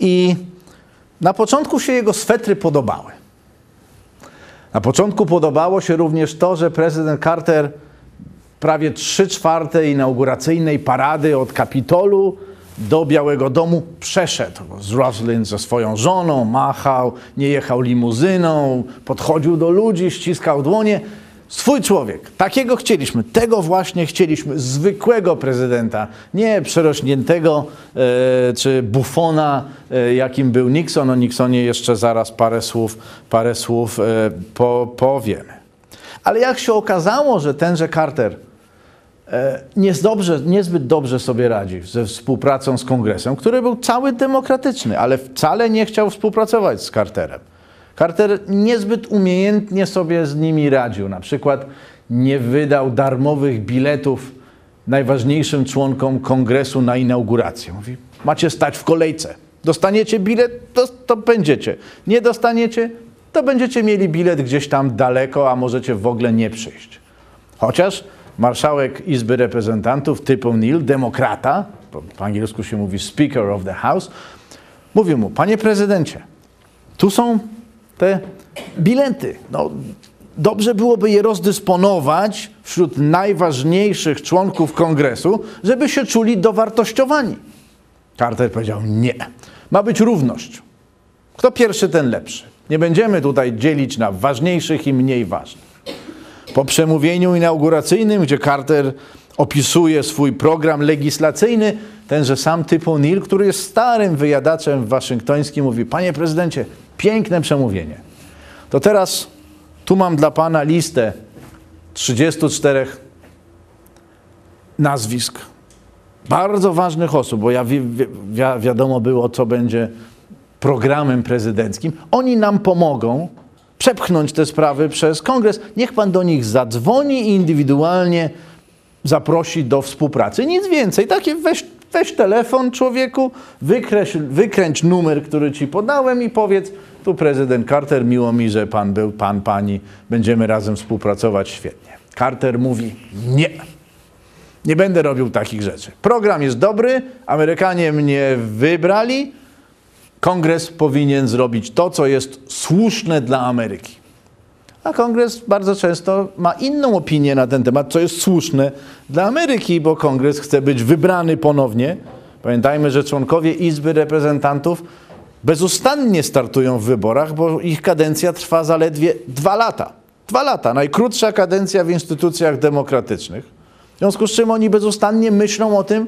I na początku się jego swetry podobały. Na początku podobało się również to, że prezydent Carter prawie trzy czwarte inauguracyjnej parady od Kapitolu do Białego Domu przeszedł z Roslyn ze swoją żoną, machał, nie jechał limuzyną, podchodził do ludzi, ściskał dłonie. Swój człowiek. Takiego chcieliśmy. Tego właśnie chcieliśmy. Zwykłego prezydenta. Nie przerośniętego e, czy bufona, e, jakim był Nixon. O Nixonie jeszcze zaraz parę słów, parę słów e, po, powiemy. Ale jak się okazało, że tenże Carter e, niezdobrze, niezbyt dobrze sobie radzi ze współpracą z Kongresem, który był cały demokratyczny, ale wcale nie chciał współpracować z Carterem. Carter niezbyt umiejętnie sobie z nimi radził. Na przykład nie wydał darmowych biletów najważniejszym członkom kongresu na inaugurację. Mówi, macie stać w kolejce. Dostaniecie bilet, to, to będziecie. Nie dostaniecie, to będziecie mieli bilet gdzieś tam daleko, a możecie w ogóle nie przyjść. Chociaż marszałek Izby Reprezentantów, Tip O'Neill, demokrata, po angielsku się mówi Speaker of the House, mówił mu, panie prezydencie, tu są te bilety, no, dobrze byłoby je rozdysponować wśród najważniejszych członków kongresu, żeby się czuli dowartościowani. Carter powiedział nie. Ma być równość. Kto pierwszy, ten lepszy. Nie będziemy tutaj dzielić na ważniejszych i mniej ważnych. Po przemówieniu inauguracyjnym, gdzie Carter opisuje swój program legislacyjny, tenże sam typ O'Neill, który jest starym wyjadaczem waszyngtońskim, mówi: panie prezydencie, piękne przemówienie. To teraz tu mam dla pana listę trzydziestu czterech nazwisk. Bardzo ważnych osób, bo ja wi wi wiadomo było, co będzie programem prezydenckim. Oni nam pomogą przepchnąć te sprawy przez kongres. Niech pan do nich zadzwoni i indywidualnie zaprosi do współpracy. Nic więcej. Takie weź, weź telefon, człowieku, wykreś, wykręć numer, który ci podałem i powiedz: tu prezydent Carter, miło mi, że pan był, pan, pani, będziemy razem współpracować, świetnie. Carter mówi: nie. Nie będę robił takich rzeczy. Program jest dobry, Amerykanie mnie wybrali, kongres powinien zrobić to, co jest słuszne dla Ameryki. A kongres bardzo często ma inną opinię na ten temat, co jest słuszne dla Ameryki, bo kongres chce być wybrany ponownie. Pamiętajmy, że członkowie Izby Reprezentantów bezustannie startują w wyborach, bo ich kadencja trwa zaledwie dwa lata. Dwa lata, najkrótsza kadencja w instytucjach demokratycznych. W związku z czym oni bezustannie myślą o tym,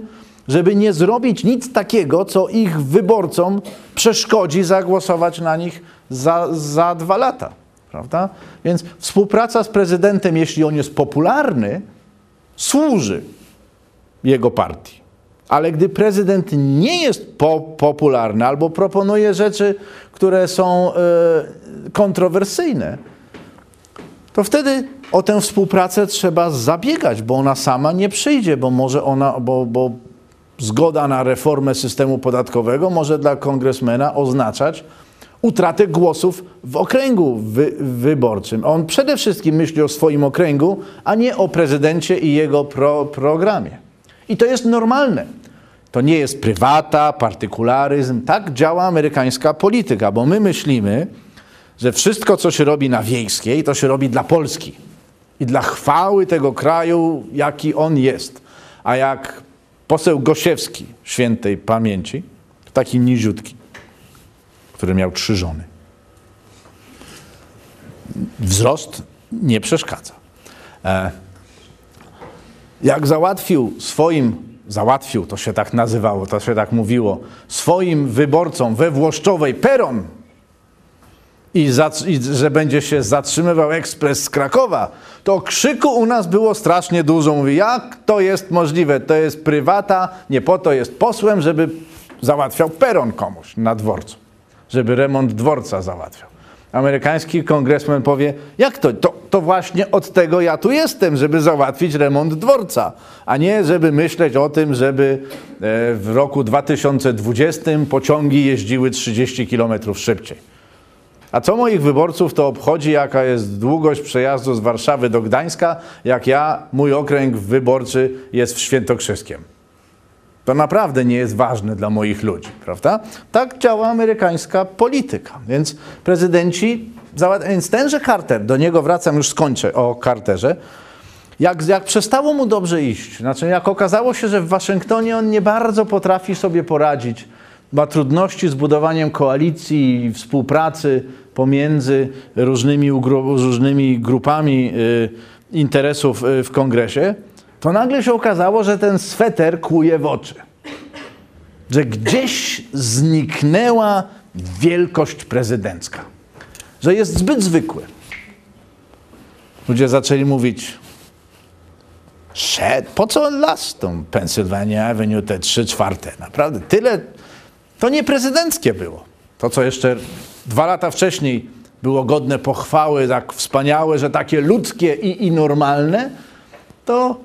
żeby nie zrobić nic takiego, co ich wyborcom przeszkodzi zagłosować na nich za, za dwa lata. Prawda? Więc współpraca z prezydentem, jeśli on jest popularny, służy jego partii. Ale gdy prezydent nie jest po popularny albo proponuje rzeczy, które są yy, kontrowersyjne, to wtedy o tę współpracę trzeba zabiegać, bo ona sama nie przyjdzie, bo może ona, bo, bo zgoda na reformę systemu podatkowego może dla kongresmena oznaczać utratę głosów w okręgu wy, wyborczym. On przede wszystkim myśli o swoim okręgu, a nie o prezydencie i jego pro, programie. I to jest normalne. To nie jest prywata, partykularyzm. Tak działa amerykańska polityka, bo my myślimy, że wszystko, co się robi na Wiejskiej, to się robi dla Polski i dla chwały tego kraju, jaki on jest. A jak poseł Gosiewski, świętej pamięci, taki niziutki, który miał trzy żony, wzrost nie przeszkadza. Jak załatwił swoim, załatwił, to się tak nazywało, to się tak mówiło, swoim wyborcom we Włoszczowej peron, I, za, I że będzie się zatrzymywał ekspres z Krakowa, to krzyku u nas było strasznie dużo. Mówi: jak to jest możliwe? To jest prywata, nie po to jest posłem, żeby załatwiał peron komuś na dworcu. Żeby remont dworca załatwiał. Amerykański kongresmen powie: jak to? to? To właśnie od tego ja tu jestem, żeby załatwić remont dworca, a nie żeby myśleć o tym, żeby w roku dwa tysiące dwudziestym pociągi jeździły trzydzieści kilometrów szybciej. A co moich wyborców to obchodzi, jaka jest długość przejazdu z Warszawy do Gdańska, jak ja, mój okręg wyborczy jest w Świętokrzyskiem. To naprawdę nie jest ważne dla moich ludzi, prawda? Tak działa amerykańska polityka. Więc prezydenci, więc tenże Carter, do niego wracam, już skończę o Carterze, jak, jak przestało mu dobrze iść, znaczy jak okazało się, że w Waszyngtonie on nie bardzo potrafi sobie poradzić, ma trudności z budowaniem koalicji i współpracy pomiędzy różnymi, różnymi grupami y, interesów y, w kongresie, to nagle się okazało, że ten sweter kłuje w oczy. Że gdzieś zniknęła wielkość prezydencka. Że jest zbyt zwykły. Ludzie zaczęli mówić: szedł, po co las tą Pennsylvania Avenue, te trzy czwarte, naprawdę tyle. To nie prezydenckie było. To, co jeszcze dwa lata wcześniej było godne pochwały, tak wspaniałe, że takie ludzkie i, i normalne, to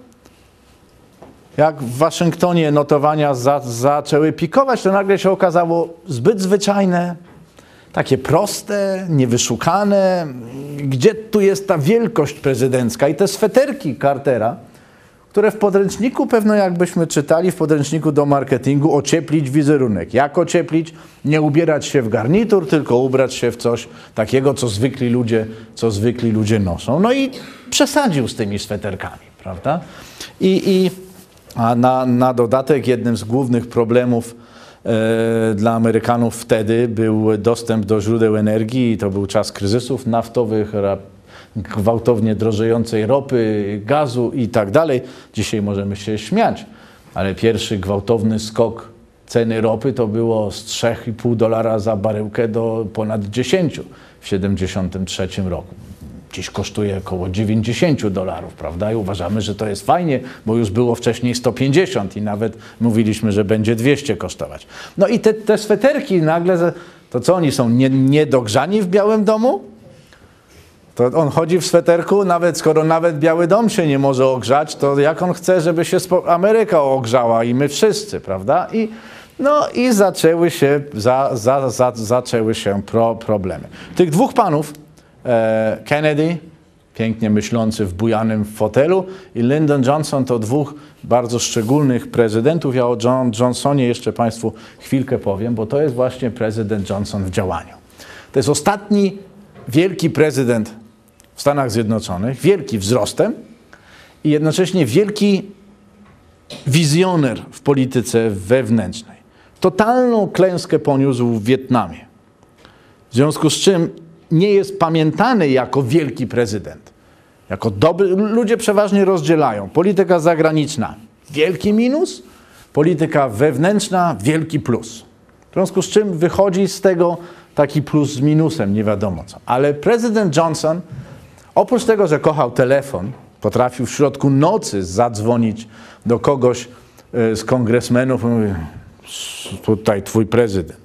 jak w Waszyngtonie notowania za, zaczęły pikować, to nagle się okazało zbyt zwyczajne, takie proste, niewyszukane. Gdzie tu jest ta wielkość prezydencka? I te sweterki Cartera, które w podręczniku, pewno jakbyśmy czytali w podręczniku do marketingu, ocieplić wizerunek. Jak ocieplić? Nie ubierać się w garnitur, tylko ubrać się w coś takiego, co zwykli ludzie, co zwykli ludzie noszą. No i przesadził z tymi sweterkami, prawda? I, i a na, na dodatek jednym z głównych problemów dla Amerykanów wtedy był dostęp do źródeł energii. To był czas kryzysów naftowych, gwałtownie drożejącej ropy, gazu i tak dalej. Dzisiaj możemy się śmiać, ale pierwszy gwałtowny skok ceny ropy to było z trzy i pół dolara za baryłkę do ponad dziesięciu w tysiąc dziewięćset siedemdziesiątym trzecim roku. Dziś kosztuje około dziewięćdziesięciu dolarów, prawda? I uważamy, że to jest fajnie, bo już było wcześniej sto pięćdziesiąt i nawet mówiliśmy, że będzie dwieście kosztować. No i te, te sweterki nagle, to co oni są, nie, niedogrzani w Białym Domu? To on chodzi w sweterku, nawet skoro nawet Biały Dom się nie może ogrzać, to jak on chce, żeby się Ameryka ogrzała i my wszyscy, prawda? I, no i zaczęły się, za, za, za, zaczęły się pro, problemy. Tych dwóch panów, e, Kennedy, pięknie myślący w bujanym fotelu, i Lyndon Johnson, to dwóch bardzo szczególnych prezydentów. Ja o John, Johnsonie jeszcze Państwu chwilkę powiem, bo to jest właśnie prezydent Johnson w działaniu. To jest ostatni wielki prezydent w Stanach Zjednoczonych, wielki wzrostem i jednocześnie wielki wizjoner w polityce wewnętrznej. Totalną klęskę poniósł w Wietnamie, w związku z czym nie jest pamiętany jako wielki prezydent, jako dobry. Ludzie przeważnie rozdzielają polityka zagraniczna, wielki minus, polityka wewnętrzna, wielki plus. W związku z czym wychodzi z tego taki plus z minusem, nie wiadomo co. Ale prezydent Johnson, oprócz tego, że kochał telefon, potrafił w środku nocy zadzwonić do kogoś z kongresmenów i mówi: tutaj twój prezydent.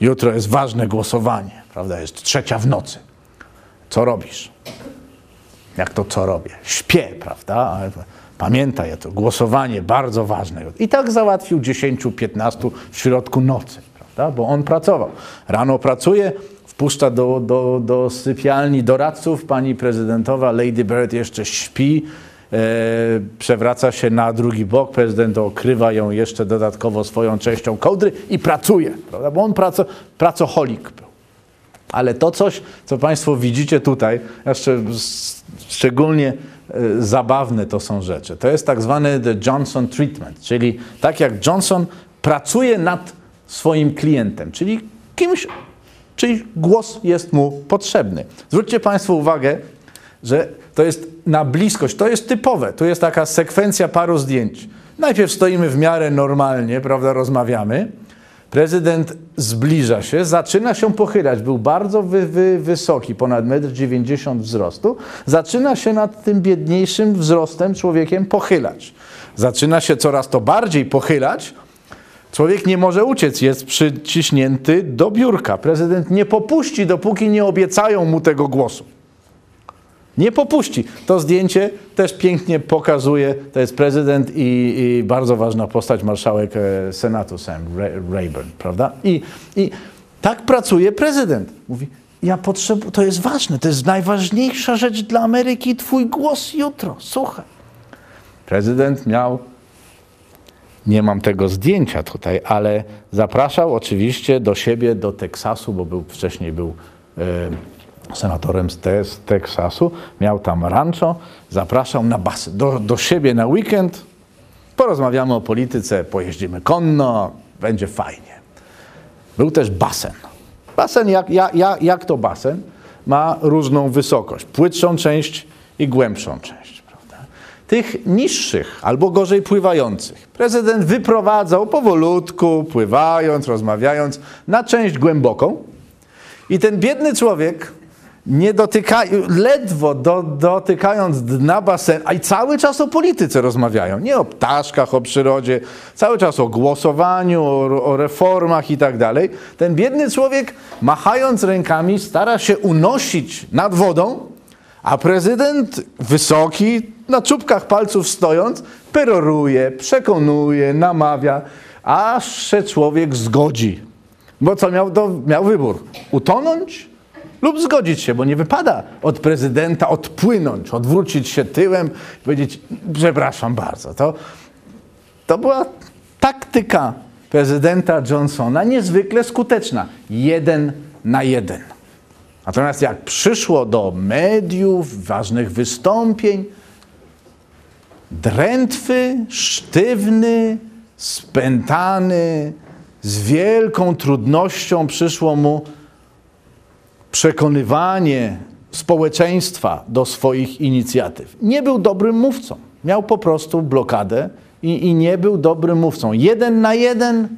Jutro jest ważne głosowanie, prawda? Jest trzecia w nocy. Co robisz? Jak to co robię? Śpię, prawda? Ale pamiętaj to, głosowanie bardzo ważne. I tak załatwił dziesięciu, piętnastu w środku nocy. Ta, bo on pracował. Rano pracuje, wpuszcza do, do, do sypialni doradców, pani prezydentowa Lady Bird jeszcze śpi, e, przewraca się na drugi bok, prezydent okrywa ją jeszcze dodatkowo swoją częścią kołdry i pracuje, prawda? Bo on praco, pracoholik był. Ale to coś, co Państwo widzicie tutaj, jeszcze szczególnie zabawne to są rzeczy. To jest tak zwany the Johnson treatment, czyli tak jak Johnson pracuje nad swoim klientem, czyli kimś, czyli głos jest mu potrzebny. Zwróćcie Państwo uwagę, że to jest na bliskość, to jest typowe, tu jest taka sekwencja paru zdjęć. Najpierw stoimy w miarę normalnie, prawda, rozmawiamy, prezydent zbliża się, zaczyna się pochylać, był bardzo wy, wy, wysoki, ponad metr dziewięćdziesiąt wzrostu, zaczyna się nad tym biedniejszym wzrostem człowiekiem pochylać. Zaczyna się coraz to bardziej pochylać, człowiek nie może uciec, jest przyciśnięty do biurka. Prezydent nie popuści, dopóki nie obiecają mu tego głosu. Nie popuści. To zdjęcie też pięknie pokazuje, to jest prezydent i, i bardzo ważna postać, marszałek e, Senatu Sam Rayburn, prawda? I, I tak pracuje prezydent. Mówi, ja potrzebuję, to jest ważne, to jest najważniejsza rzecz dla Ameryki, twój głos jutro, słuchaj. Prezydent miał... Nie mam tego zdjęcia tutaj, ale zapraszał oczywiście do siebie, do Teksasu, bo był, wcześniej był y, senatorem z, te, z Teksasu, miał tam rancho, zapraszał na basen, do, do siebie na weekend, porozmawiamy o polityce, pojeździmy konno, będzie fajnie. Był też basen. Basen, jak, jak, jak to basen, ma różną wysokość, płytszą część i głębszą część. Tych niższych albo gorzej pływających prezydent wyprowadzał powolutku, pływając, rozmawiając na część głęboką i ten biedny człowiek nie dotyka, ledwo do, dotykając dna basenu, a i cały czas o polityce rozmawiają, nie o ptaszkach, o przyrodzie, cały czas o głosowaniu, o, o reformach i tak dalej. Ten biedny człowiek, machając rękami, stara się unosić nad wodą, a prezydent wysoki, na czubkach palców stojąc, peroruje, przekonuje, namawia, aż się człowiek zgodzi. Bo co miał, do, miał wybór? Utonąć lub zgodzić się, bo nie wypada od prezydenta odpłynąć, odwrócić się tyłem, powiedzieć, przepraszam bardzo. To, to była taktyka prezydenta Johnsona, niezwykle skuteczna. Jeden na jeden. Natomiast jak przyszło do mediów, ważnych wystąpień, drętwy, sztywny, spętany, z wielką trudnością przyszło mu przekonywanie społeczeństwa do swoich inicjatyw. Nie był dobrym mówcą. Miał po prostu blokadę i, i nie był dobrym mówcą. Jeden na jeden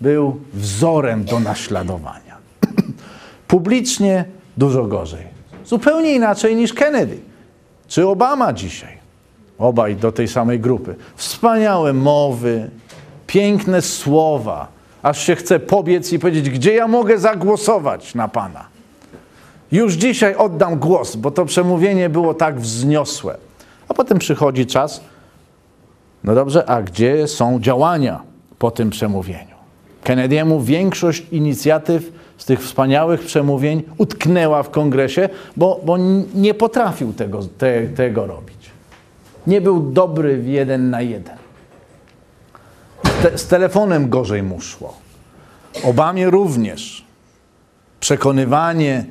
był wzorem do naśladowania. Publicznie dużo gorzej. Zupełnie inaczej niż Kennedy czy Obama dzisiaj. Obaj do tej samej grupy. Wspaniałe mowy, piękne słowa, aż się chce pobiec i powiedzieć, gdzie ja mogę zagłosować na pana. Już dzisiaj oddam głos, bo to przemówienie było tak wzniosłe. A potem przychodzi czas, no dobrze, a gdzie są działania po tym przemówieniu? Kennedy'emu większość inicjatyw z tych wspaniałych przemówień utknęła w kongresie, bo, bo nie potrafił tego, te, tego robić. Nie był dobry w jeden na jeden. Te, z telefonem gorzej mu szło. Obamie również. Przekonywanie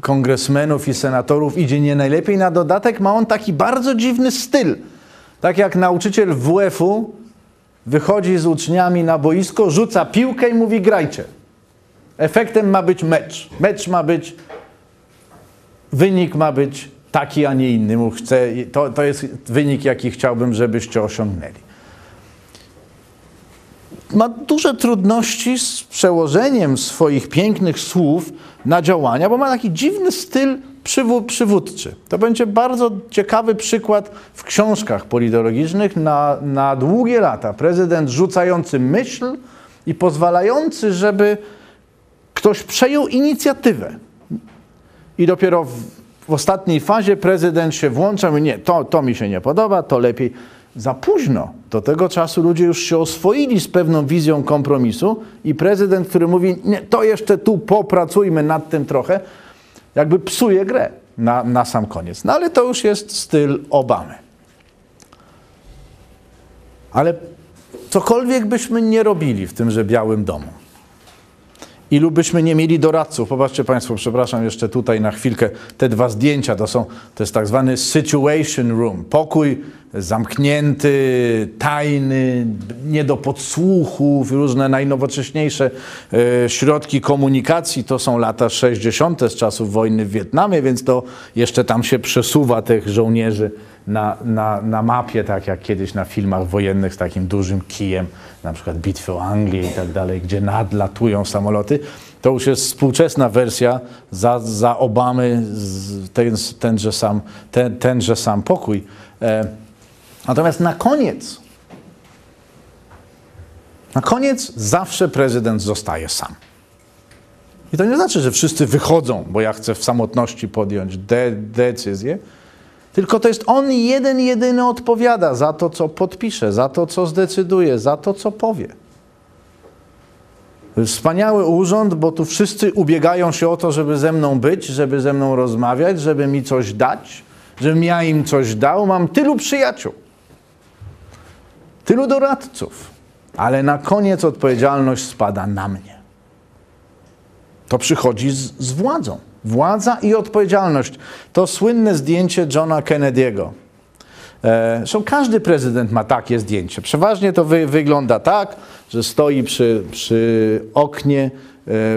kongresmenów i senatorów idzie nie najlepiej. Na dodatek ma on taki bardzo dziwny styl. Tak jak nauczyciel W F U wychodzi z uczniami na boisko, rzuca piłkę i mówi grajcie. Efektem ma być mecz. Mecz ma być, wynik ma być taki, a nie inny. Mu chce, to, to jest wynik, jaki chciałbym, żebyście osiągnęli. Ma duże trudności z przełożeniem swoich pięknych słów na działania, bo ma taki dziwny styl przywódczy. To będzie bardzo ciekawy przykład w książkach politologicznych na, na długie lata. Prezydent rzucający myśl i pozwalający, żeby ktoś przejął inicjatywę. I dopiero w, w ostatniej fazie prezydent się włącza, mówi, nie, to, to mi się nie podoba, to lepiej. Za późno. Do tego czasu ludzie już się oswoili z pewną wizją kompromisu i prezydent, który mówi, nie, to jeszcze tu popracujmy nad tym trochę, jakby psuje grę na, na sam koniec. No ale to już jest styl Obamy. Ale cokolwiek byśmy nie robili w tymże Białym Domu, ilu byśmy nie mieli doradców. Popatrzcie Państwo, przepraszam jeszcze tutaj na chwilkę, te dwa zdjęcia to są, to jest tak zwany Situation Room, pokój zamknięty, tajny, nie do podsłuchów, różne najnowocześniejsze e, środki komunikacji. To są lata sześćdziesiąte z czasów wojny w Wietnamie, więc to jeszcze tam się przesuwa tych żołnierzy na, na, na mapie, tak jak kiedyś na filmach wojennych z takim dużym kijem, na przykład bitwy o Anglię i tak dalej, gdzie nadlatują samoloty. To już jest współczesna wersja za, za Obamy, ten, tenże, sam, ten, tenże sam pokój. E, Natomiast na koniec, na koniec zawsze prezydent zostaje sam. I to nie znaczy, że wszyscy wychodzą, bo ja chcę w samotności podjąć de decyzję, tylko to jest on jeden, jedyny odpowiada za to, co podpisze, za to, co zdecyduje, za to, co powie. Wspaniały urząd, bo tu wszyscy ubiegają się o to, żeby ze mną być, żeby ze mną rozmawiać, żeby mi coś dać, żebym ja im coś dał. Mam tylu przyjaciół. Tylu doradców, ale na koniec odpowiedzialność spada na mnie. To przychodzi z, z władzą. Władza i odpowiedzialność. To słynne zdjęcie Johna Kennedy'ego. Zresztą każdy prezydent ma takie zdjęcie. Przeważnie to wy, wygląda tak, że stoi przy, przy oknie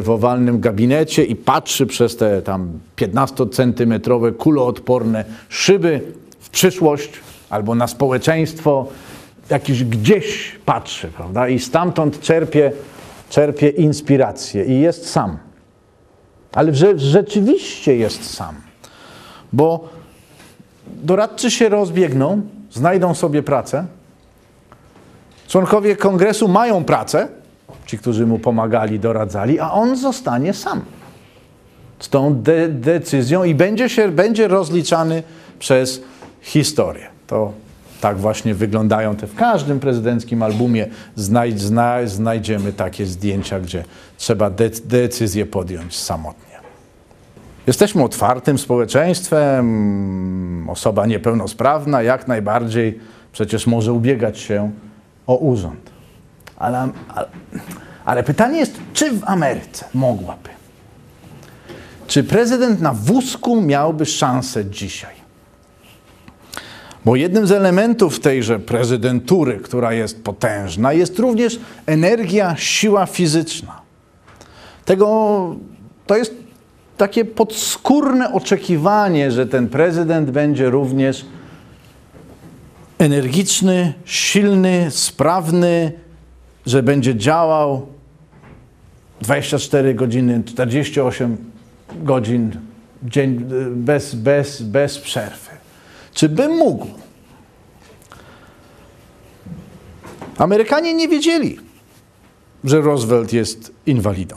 w owalnym gabinecie i patrzy przez te tam piętnastocentymetrowe kuloodporne szyby w przyszłość albo na społeczeństwo. Jakiś gdzieś patrzy, prawda? I stamtąd czerpie, czerpie inspirację i jest sam. Ale że, rzeczywiście jest sam, bo doradcy się rozbiegną, znajdą sobie pracę. Członkowie kongresu mają pracę, ci, którzy mu pomagali, doradzali, a on zostanie sam z tą de decyzją i będzie, się, będzie rozliczany przez historię. To tak właśnie wyglądają te. W każdym prezydenckim albumie znajd, zna, znajdziemy takie zdjęcia, gdzie trzeba de decyzję podjąć samotnie. Jesteśmy otwartym społeczeństwem, osoba niepełnosprawna jak najbardziej przecież może ubiegać się o urząd. Ale, ale, ale pytanie jest, czy w Ameryce mogłaby? Czy prezydent na wózku miałby szansę dzisiaj? Bo jednym z elementów tejże prezydentury, która jest potężna, jest również energia, siła fizyczna. Tego, to jest takie podskórne oczekiwanie, że ten prezydent będzie również energiczny, silny, sprawny, że będzie działał dwadzieścia cztery godziny, czterdzieści osiem godzin dzień, bez, bez, bez przerwy. Czy by mógł? Amerykanie nie wiedzieli, że Roosevelt jest inwalidą.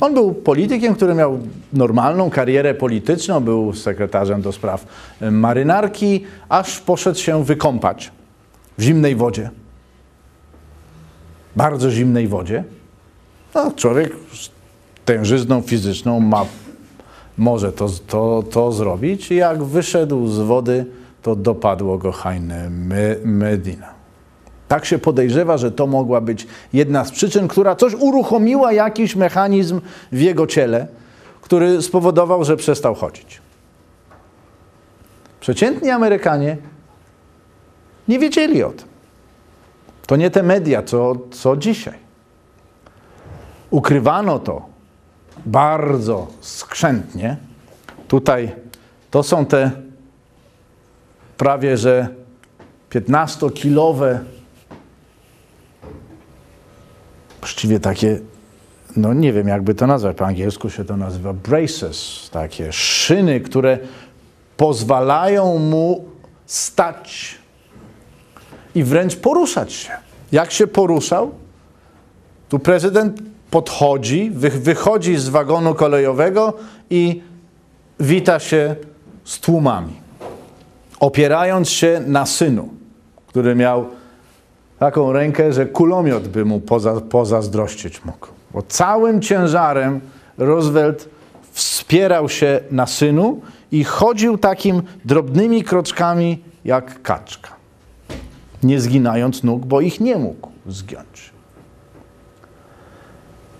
On był politykiem, który miał normalną karierę polityczną, był sekretarzem do spraw marynarki, aż poszedł się wykąpać w zimnej wodzie. Bardzo zimnej wodzie. No, człowiek z tężyzną fizyczną ma, może to, to, to zrobić. I jak wyszedł z wody, to dopadło go hajne Medina. Tak się podejrzewa, że to mogła być jedna z przyczyn, która coś uruchomiła, jakiś mechanizm w jego ciele, który spowodował, że przestał chodzić. Przeciętni Amerykanie nie wiedzieli o tym. To nie te media, co, co dzisiaj. Ukrywano to bardzo skrzętnie. Tutaj to są te prawie że piętnastokilowe, właściwie takie, no nie wiem jakby to nazwać, po angielsku się to nazywa braces, takie szyny, które pozwalają mu stać i wręcz poruszać się. Jak się poruszał, tu prezydent podchodzi, wychodzi z wagonu kolejowego i wita się z tłumami, opierając się na synu, który miał taką rękę, że kulomiot by mu poza, pozazdrościć mógł. Bo całym ciężarem Roosevelt wspierał się na synu i chodził takim drobnymi kroczkami jak kaczka, nie zginając nóg, bo ich nie mógł zgiąć.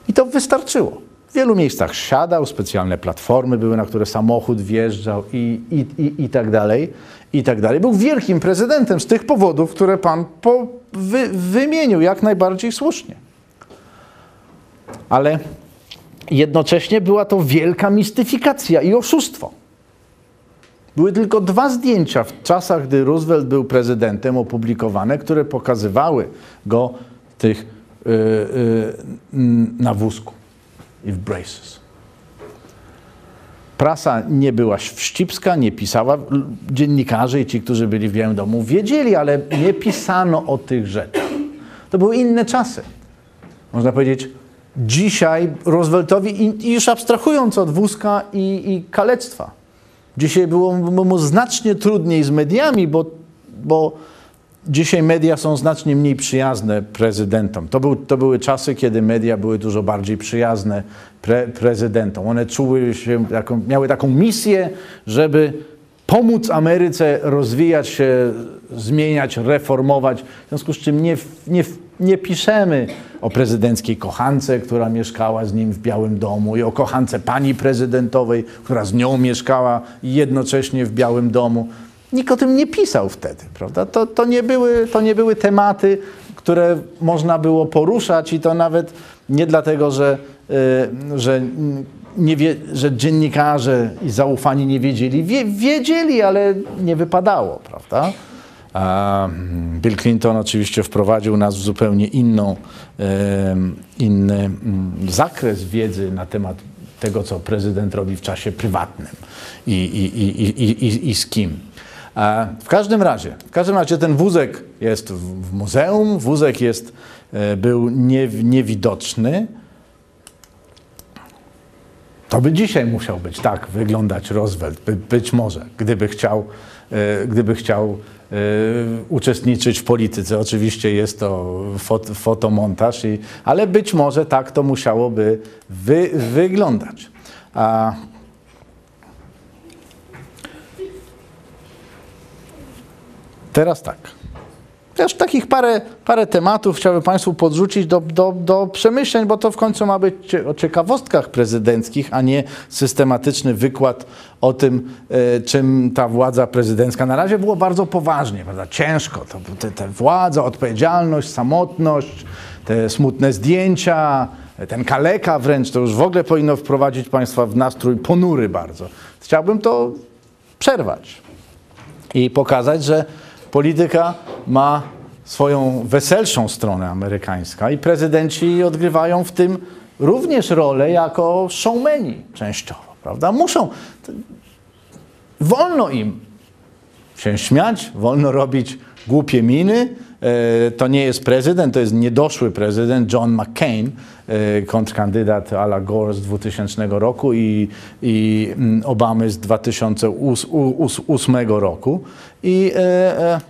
I to wystarczyło. W wielu miejscach siadał, specjalne platformy były, na które samochód wjeżdżał i, i, i, i tak dalej, i tak dalej. Był wielkim prezydentem z tych powodów, które pan po, wy, wymienił, jak najbardziej słusznie. Ale jednocześnie była to wielka mistyfikacja i oszustwo. Były tylko dwa zdjęcia w czasach, gdy Roosevelt był prezydentem, opublikowane, które pokazywały go tych Yy, yy, na wózku i w braces. Prasa nie była wścibska, nie pisała. Dziennikarze i ci, którzy byli w Białym Domu, wiedzieli, ale nie pisano o tych rzeczach. To były inne czasy. Można powiedzieć, dzisiaj Rooseveltowi, i już abstrahując od wózka i, i kalectwa, dzisiaj było mu znacznie trudniej z mediami, bo, bo dzisiaj media są znacznie mniej przyjazne prezydentom. To, był, to były czasy, kiedy media były dużo bardziej przyjazne pre, prezydentom. One czuły się, taką, miały taką misję, żeby pomóc Ameryce rozwijać się, zmieniać, reformować. W związku z czym nie, nie, nie piszemy o prezydenckiej kochance, która mieszkała z nim w Białym Domu, i o kochance pani prezydentowej, która z nią mieszkała jednocześnie w Białym Domu. Nikt o tym nie pisał wtedy, prawda? To, to, nie były, to nie były tematy, które można było poruszać, i to nawet nie dlatego, że, yy, że, nie wie, że dziennikarze i zaufani nie wiedzieli. Wie, wiedzieli, ale nie wypadało, prawda? A Bill Clinton oczywiście wprowadził nas w zupełnie inną, yy, inny yy, zakres wiedzy na temat tego, co prezydent robi w czasie prywatnym i, i, i, i, i, i z kim. W każdym razie, w każdym razie ten wózek jest w muzeum, wózek jest, był nie, niewidoczny. To by dzisiaj musiał być tak wyglądać Roosevelt, by, być może, gdyby chciał, gdyby chciał uczestniczyć w polityce. Oczywiście jest to fot, fotomontaż, i, ale być może tak to musiałoby wy, wyglądać. A teraz tak, Też takich parę, parę tematów chciałbym Państwu podrzucić do, do, do przemyśleń, bo to w końcu ma być o ciekawostkach prezydenckich, a nie systematyczny wykład o tym, y, czym ta władza prezydencka. Na razie było bardzo poważnie, prawda? Ciężko. To, te, te władza, odpowiedzialność, samotność, te smutne zdjęcia, ten kaleka wręcz, to już w ogóle powinno wprowadzić Państwa w nastrój ponury bardzo. Chciałbym to przerwać i pokazać, że polityka ma swoją weselszą stronę amerykańska i prezydenci odgrywają w tym również rolę jako showmeni częściowo, prawda? Muszą, wolno im się śmiać, wolno robić głupie miny. To nie jest prezydent, to jest niedoszły prezydent John McCain, kontrkandydat a la Gore z dwutysięcznego roku i, i Obamy z dwa tysiące ósmego roku. I e, e,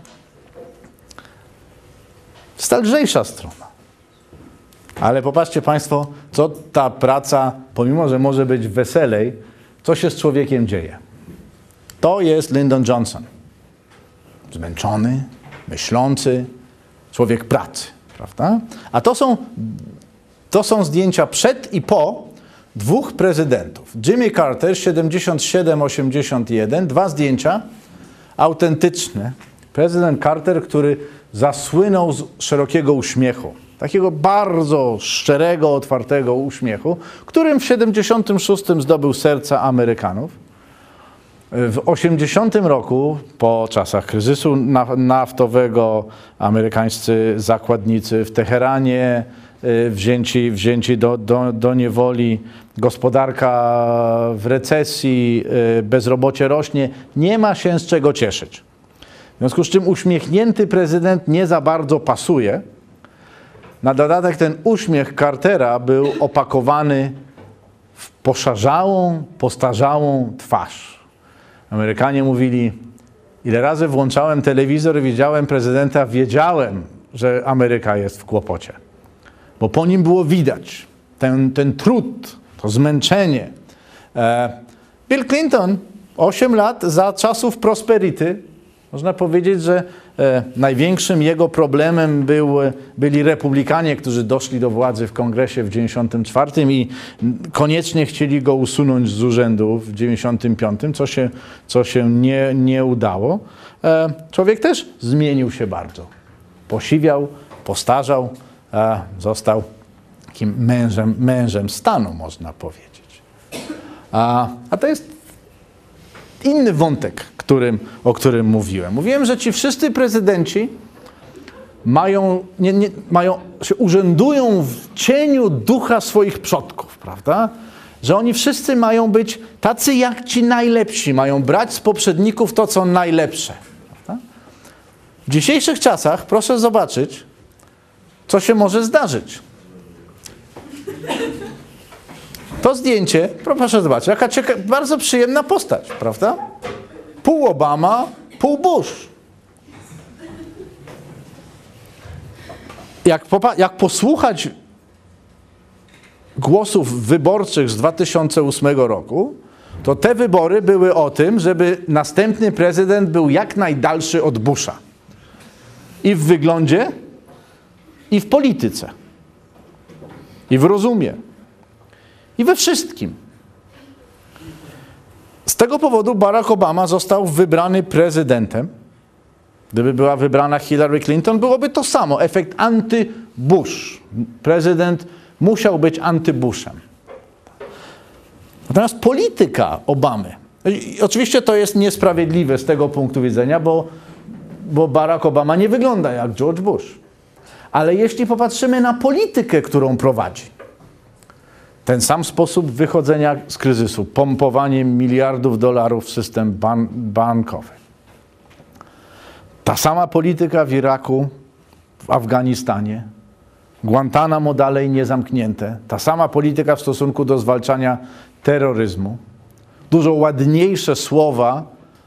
jest ta lżejsza strona. Ale popatrzcie Państwo, co ta praca, pomimo że może być weselej, co się z człowiekiem dzieje. To jest Lyndon Johnson. Zmęczony, myślący, człowiek pracy, prawda? A to są, to są zdjęcia przed i po dwóch prezydentów. Jimmy Carter, siedemdziesiąt siedem osiemdziesiąt jeden, dwa zdjęcia autentyczne. Prezydent Carter, który zasłynął z szerokiego uśmiechu, takiego bardzo szczerego, otwartego uśmiechu, którym w siedemdziesiątym szóstym zdobył serca Amerykanów. W osiemdziesiątym roku, po czasach kryzysu naftowego, amerykańscy zakładnicy w Teheranie wzięci, wzięci do, do, do niewoli, gospodarka w recesji, bezrobocie rośnie, nie ma się z czego cieszyć. W związku z czym uśmiechnięty prezydent nie za bardzo pasuje. Na dodatek ten uśmiech Cartera był opakowany w poszarzałą, postarzałą twarz. Amerykanie mówili, ile razy włączałem telewizor i widziałem prezydenta, wiedziałem, że Ameryka jest w kłopocie. Bo po nim było widać ten, ten trud, to zmęczenie. Bill Clinton, osiem lat za czasów prosperity, można powiedzieć, że największym jego problemem był, byli republikanie, którzy doszli do władzy w kongresie w dziewięćdziesiątym czwartym i koniecznie chcieli go usunąć z urzędu w dziewięćdziesiątym piątym, co się, co się nie, nie udało. Człowiek też zmienił się bardzo. Posiwiał, postarzał, został takim mężem, mężem stanu, można powiedzieć. A, a to jest inny wątek, którym, o którym mówiłem. Mówiłem, że ci wszyscy prezydenci mają, nie, nie, mają, się urzędują w cieniu ducha swoich przodków, prawda? Że oni wszyscy mają być tacy jak ci najlepsi, mają brać z poprzedników to, co najlepsze. Prawda? W dzisiejszych czasach proszę zobaczyć, co się może zdarzyć. To zdjęcie, proszę zobaczyć, jaka ciekawa, bardzo przyjemna postać, prawda? Pół Obama, pół Bush. Jak, jak posłuchać głosów wyborczych z dwa tysiące ósmego roku, to te wybory były o tym, żeby następny prezydent był jak najdalszy od Busha. I w wyglądzie, i w polityce, i w rozumie. I we wszystkim. Z tego powodu Barack Obama został wybrany prezydentem. Gdyby była wybrana Hillary Clinton, byłoby to samo. Efekt anty-Bush. Prezydent musiał być anty-Bushem. Natomiast polityka Obamy. I oczywiście to jest niesprawiedliwe z tego punktu widzenia, bo, bo Barack Obama nie wygląda jak George Bush. Ale jeśli popatrzymy na politykę, którą prowadzi, ten sam sposób wychodzenia z kryzysu, pompowanie miliardów dolarów w system ban bankowy. Ta sama polityka w Iraku, w Afganistanie, Guantanamo dalej niezamknięte, ta sama polityka w stosunku do zwalczania terroryzmu. Dużo ładniejsze słowa,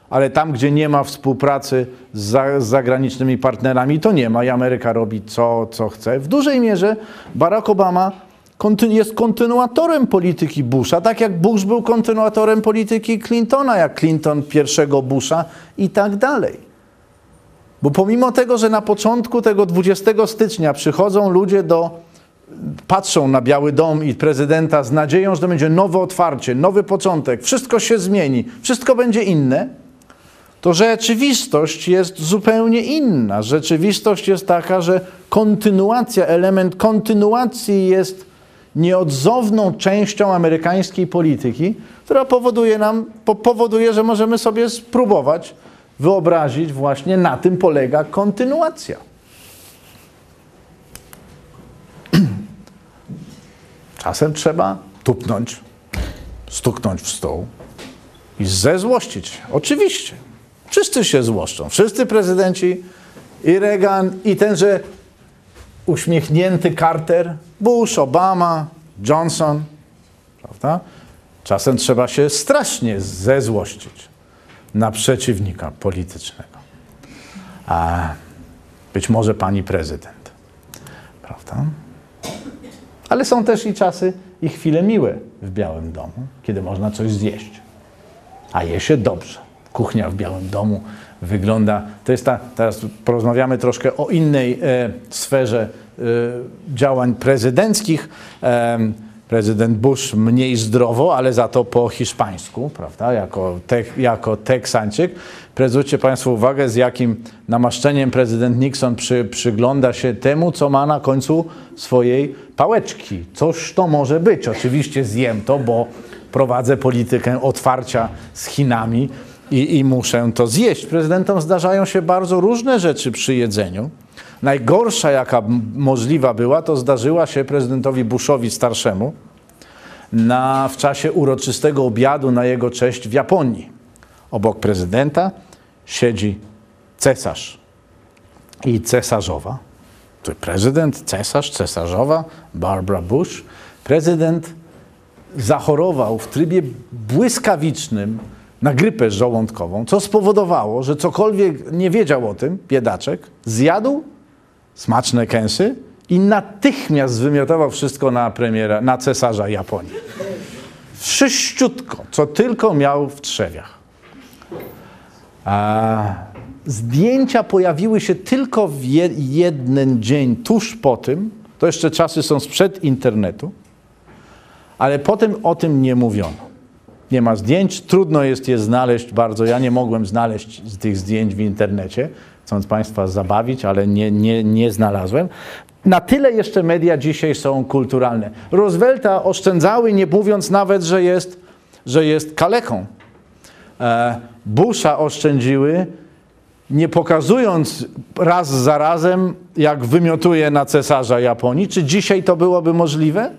ale tam, gdzie nie ma współpracy z, za, z zagranicznymi partnerami, to nie ma i Ameryka robi co, co chce. W dużej mierze Barack Obama jest kontynuatorem polityki Busha, tak jak Bush był kontynuatorem polityki Clintona, jak Clinton pierwszego Busha i tak dalej. Bo pomimo tego, że na początku tego dwudziestego stycznia przychodzą ludzie do, patrzą na Biały Dom i prezydenta z nadzieją, że to będzie nowe otwarcie, nowy początek, wszystko się zmieni, wszystko będzie inne, to rzeczywistość jest zupełnie inna. Rzeczywistość jest taka, że kontynuacja, element kontynuacji jest nieodzowną częścią amerykańskiej polityki, która powoduje nam, powoduje, że możemy sobie spróbować wyobrazić właśnie, na tym polega kontynuacja. Czasem trzeba tupnąć, stuknąć w stół i zezłościć się. Oczywiście. Wszyscy się złoszczą. Wszyscy prezydenci, i Reagan, i tenże uśmiechnięty Carter, Bush, Obama, Johnson, prawda? Czasem trzeba się strasznie zezłościć na przeciwnika politycznego. A być może pani prezydent, prawda? Ale są też i czasy, i chwile miłe w Białym Domu, kiedy można coś zjeść. A je się dobrze. Kuchnia w Białym Domu wygląda... To jest ta, teraz porozmawiamy troszkę o innej e, sferze e, działań prezydenckich. E, prezydent Bush mniej zdrowo, ale za to po hiszpańsku, prawda? Jako, te, jako Teksańczyk. Zwróćcie Państwo uwagę, z jakim namaszczeniem prezydent Nixon przy, przygląda się temu, co ma na końcu swojej pałeczki. Coś to może być. Oczywiście zjem to, bo prowadzę politykę otwarcia z Chinami. I, I muszę to zjeść. Prezydentom zdarzają się bardzo różne rzeczy przy jedzeniu. Najgorsza, jaka możliwa była, to zdarzyła się prezydentowi Bushowi starszemu na, w czasie uroczystego obiadu na jego cześć w Japonii. Obok prezydenta siedzi cesarz i cesarzowa. To prezydent, cesarz, cesarzowa, Barbara Bush. Prezydent zachorował w trybie błyskawicznym na grypę żołądkową, co spowodowało, że cokolwiek nie wiedział o tym, biedaczek, zjadł smaczne kęsy i natychmiast wymiotował wszystko na premiera, na cesarza Japonii. Wszyściutko, co tylko miał w trzewiach. A zdjęcia pojawiły się tylko w jeden dzień, tuż po tym, to jeszcze czasy są sprzed internetu, ale potem o tym nie mówiono. Nie ma zdjęć, trudno jest je znaleźć bardzo. Ja nie mogłem znaleźć tych zdjęć w internecie, chcąc Państwa zabawić, ale nie, nie, nie znalazłem. Na tyle jeszcze media dzisiaj są kulturalne. Roosevelta oszczędzały, nie mówiąc nawet, że jest, że jest kaleką. Busha oszczędziły, nie pokazując raz za razem, jak wymiotuje na cesarza Japonii. Czy dzisiaj to byłoby możliwe?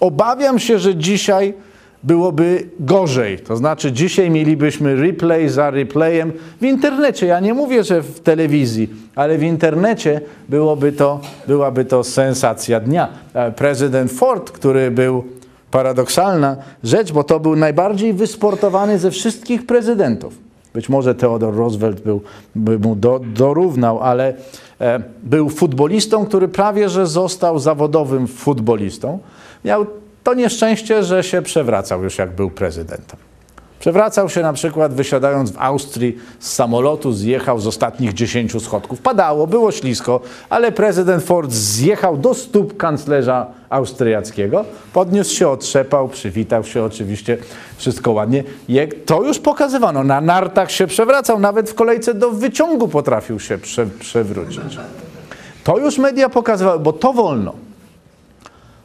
Obawiam się, że dzisiaj byłoby gorzej. To znaczy dzisiaj mielibyśmy replay za replayem w internecie. Ja nie mówię, że w telewizji, ale w internecie byłoby to, byłaby to sensacja dnia. Prezydent Ford, który był paradoksalna rzecz, bo to był najbardziej wysportowany ze wszystkich prezydentów. Być może Theodore Roosevelt był, by mu do, dorównał, ale e, był futbolistą, który prawie że został zawodowym futbolistą. Miał to nieszczęście, że się przewracał już jak był prezydentem. Przewracał się na przykład wysiadając w Austrii z samolotu, zjechał z ostatnich dziesięciu schodków. Padało, było ślisko, ale prezydent Ford zjechał do stóp kanclerza austriackiego, podniósł się, otrzepał, przywitał się oczywiście, wszystko ładnie. To już pokazywano, na nartach się przewracał, nawet w kolejce do wyciągu potrafił się prze, przewrócić. To już media pokazywały, bo to wolno.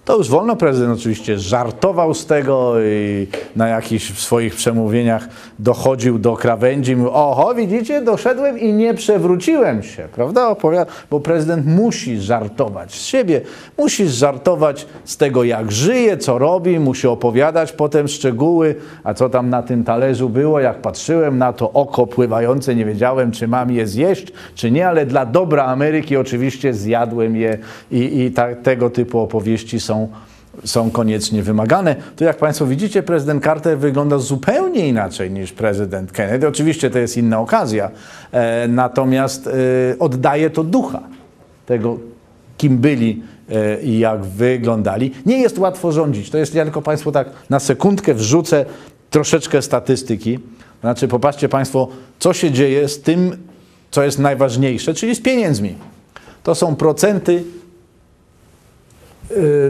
To już wolno, prezydent oczywiście żartował z tego i na jakichś swoich przemówieniach dochodził do krawędzi. Mówił, oho, widzicie, doszedłem i nie przewróciłem się, prawda? Opowiada, bo prezydent musi żartować z siebie, musi żartować z tego, jak żyje, co robi, musi opowiadać potem szczegóły, a co tam na tym talerzu było, jak patrzyłem na to oko pływające, nie wiedziałem, czy mam je zjeść, czy nie, ale dla dobra Ameryki oczywiście zjadłem je i, i ta, tego typu opowieści są Są koniecznie wymagane. To jak Państwo widzicie, prezydent Carter wygląda zupełnie inaczej niż prezydent Kennedy. Oczywiście to jest inna okazja, e, natomiast e, oddaje to ducha tego, kim byli e, i jak wyglądali. Nie jest łatwo rządzić. To jest, ja tylko Państwu tak na sekundkę wrzucę troszeczkę statystyki. Znaczy popatrzcie Państwo, co się dzieje z tym co jest najważniejsze, czyli z pieniędzmi. To są procenty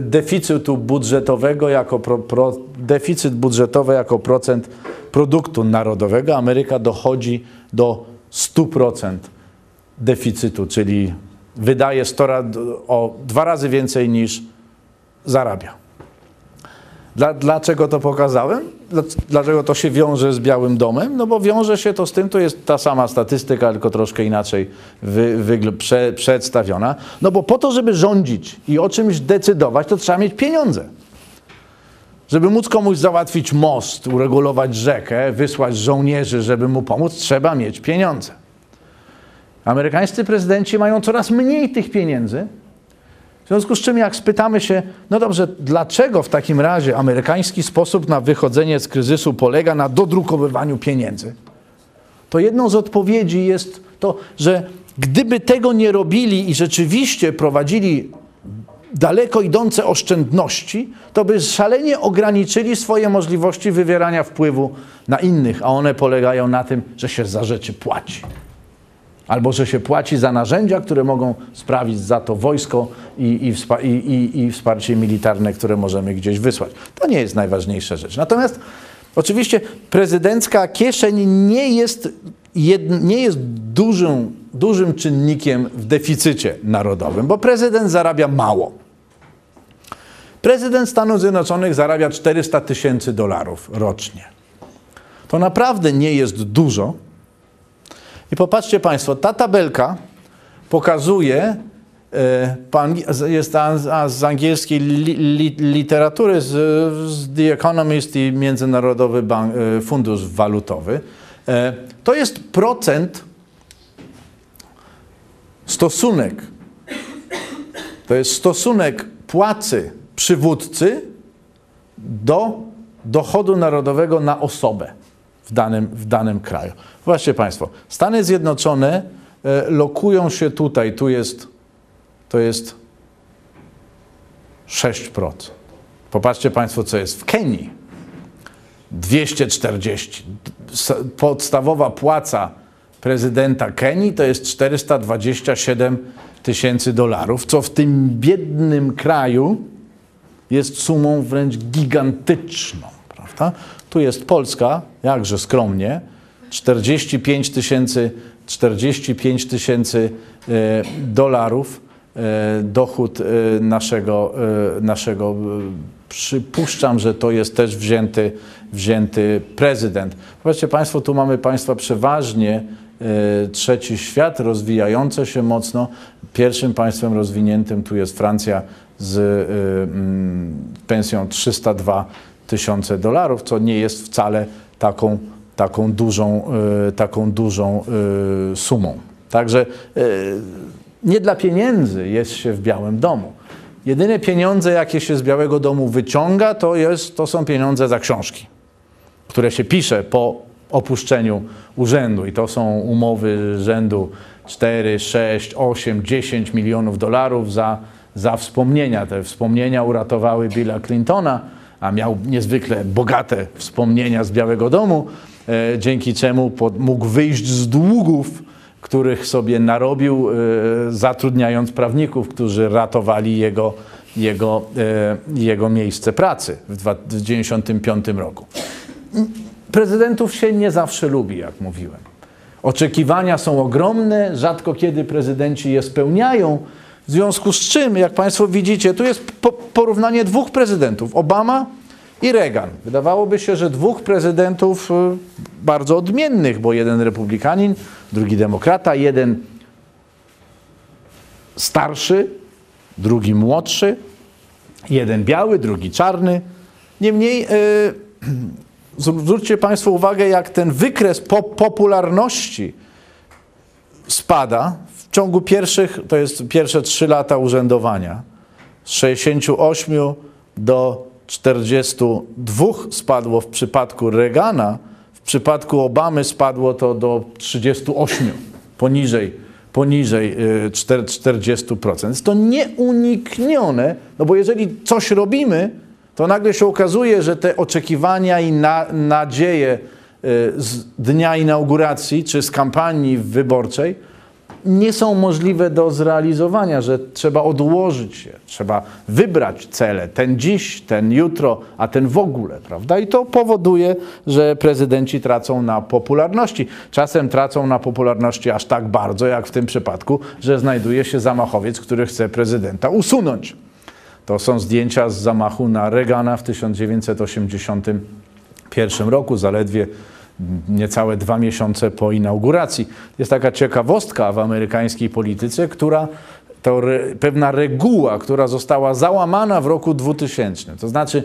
deficytu budżetowego jako pro, pro, deficyt budżetowy jako procent produktu narodowego. Ameryka dochodzi do stu procent deficytu, czyli wydaje sto, o dwa razy więcej niż zarabia. Dla, dlaczego to pokazałem? Dlaczego to się wiąże z Białym Domem? No bo wiąże się to z tym, to jest ta sama statystyka, tylko troszkę inaczej wy, wy, prze, przedstawiona. No bo po to, żeby rządzić i o czymś decydować, to trzeba mieć pieniądze. Żeby móc komuś załatwić most, uregulować rzekę, wysłać żołnierzy, żeby mu pomóc, trzeba mieć pieniądze. Amerykańscy prezydenci mają coraz mniej tych pieniędzy, w związku z czym jak spytamy się, no dobrze, dlaczego w takim razie amerykański sposób na wychodzenie z kryzysu polega na dodrukowywaniu pieniędzy? To jedną z odpowiedzi jest to, że gdyby tego nie robili i rzeczywiście prowadzili daleko idące oszczędności, to by szalenie ograniczyli swoje możliwości wywierania wpływu na innych, a one polegają na tym, że się za rzeczy płaci. Albo że się płaci za narzędzia, które mogą sprawić za to wojsko i, i, i, i wsparcie militarne, które możemy gdzieś wysłać. To nie jest najważniejsza rzecz. Natomiast oczywiście prezydencka kieszeń nie jest, jed, nie jest dużym, dużym czynnikiem w deficycie narodowym, bo prezydent zarabia mało. Prezydent Stanów Zjednoczonych zarabia czterysta tysięcy dolarów rocznie. To naprawdę nie jest dużo. I popatrzcie Państwo, ta tabelka pokazuje, jest z angielskiej literatury, z The Economist i Międzynarodowy Bank, Fundusz Walutowy. To jest procent, stosunek, to jest stosunek płacy przywódcy do dochodu narodowego na osobę. W danym, w danym kraju. Zobaczcie Państwo, Stany Zjednoczone e, lokują się tutaj, tu jest, to jest sześć procent. Popatrzcie Państwo, co jest w Kenii. dwieście czterdzieści. Podstawowa płaca prezydenta Kenii to jest czterysta dwadzieścia siedem tysięcy dolarów, co w tym biednym kraju jest sumą wręcz gigantyczną, prawda? Tu jest Polska, jakże skromnie, czterdzieści pięć tysięcy e, dolarów e, dochód e, naszego, e, naszego, przypuszczam, że to jest też wzięty, wzięty prezydent. Zobaczcie Państwo, tu mamy państwa przeważnie e, trzeci świat, rozwijające się mocno. Pierwszym państwem rozwiniętym tu jest Francja z e, m, pensją trzysta dwa tysiące dolarów, co nie jest wcale taką, taką dużą, yy, taką dużą yy, sumą. Także yy, nie dla pieniędzy jest się w Białym Domu. Jedyne pieniądze, jakie się z Białego Domu wyciąga, to, jest, to są pieniądze za książki, które się pisze po opuszczeniu urzędu. I to są umowy rzędu cztery, sześć, osiem, dziesięć milionów dolarów za, za wspomnienia. Te wspomnienia uratowały Billa Clintona, a miał niezwykle bogate wspomnienia z Białego Domu, e, dzięki czemu pod, mógł wyjść z długów, których sobie narobił, e, zatrudniając prawników, którzy ratowali jego, jego, e, jego miejsce pracy w tysiąc dziewięćset dziewięćdziesiątym piątym roku. Prezydentów się nie zawsze lubi, jak mówiłem. Oczekiwania są ogromne, rzadko kiedy prezydenci je spełniają, w związku z czym, jak Państwo widzicie, tu jest po porównanie dwóch prezydentów, Obama i Reagan. Wydawałoby się, że dwóch prezydentów bardzo odmiennych, bo jeden republikanin, drugi demokrata, jeden starszy, drugi młodszy, jeden biały, drugi czarny. Niemniej, yy, zwróćcie Państwo uwagę, jak ten wykres po popularności spada. W ciągu pierwszych, to jest pierwsze trzy lata urzędowania, z sześćdziesięciu ośmiu do czterdziestu dwóch spadło w przypadku Reagana, w przypadku Obamy spadło to do trzydziestu ośmiu, poniżej, poniżej czterdziestu procent. To nieuniknione, no bo jeżeli coś robimy, to nagle się okazuje, że te oczekiwania i na, nadzieje z dnia inauguracji czy z kampanii wyborczej nie są możliwe do zrealizowania, że trzeba odłożyć się, trzeba wybrać cele, ten dziś, ten jutro, a ten w ogóle, prawda? I to powoduje, że prezydenci tracą na popularności. Czasem tracą na popularności aż tak bardzo, jak w tym przypadku, że znajduje się zamachowiec, który chce prezydenta usunąć. To są zdjęcia z zamachu na Reagana w tysiąc dziewięćset osiemdziesiątym pierwszym roku, zaledwie niecałe dwa miesiące po inauguracji. Jest taka ciekawostka w amerykańskiej polityce, która to re, pewna reguła, która została załamana w roku dwutysięcznym. To znaczy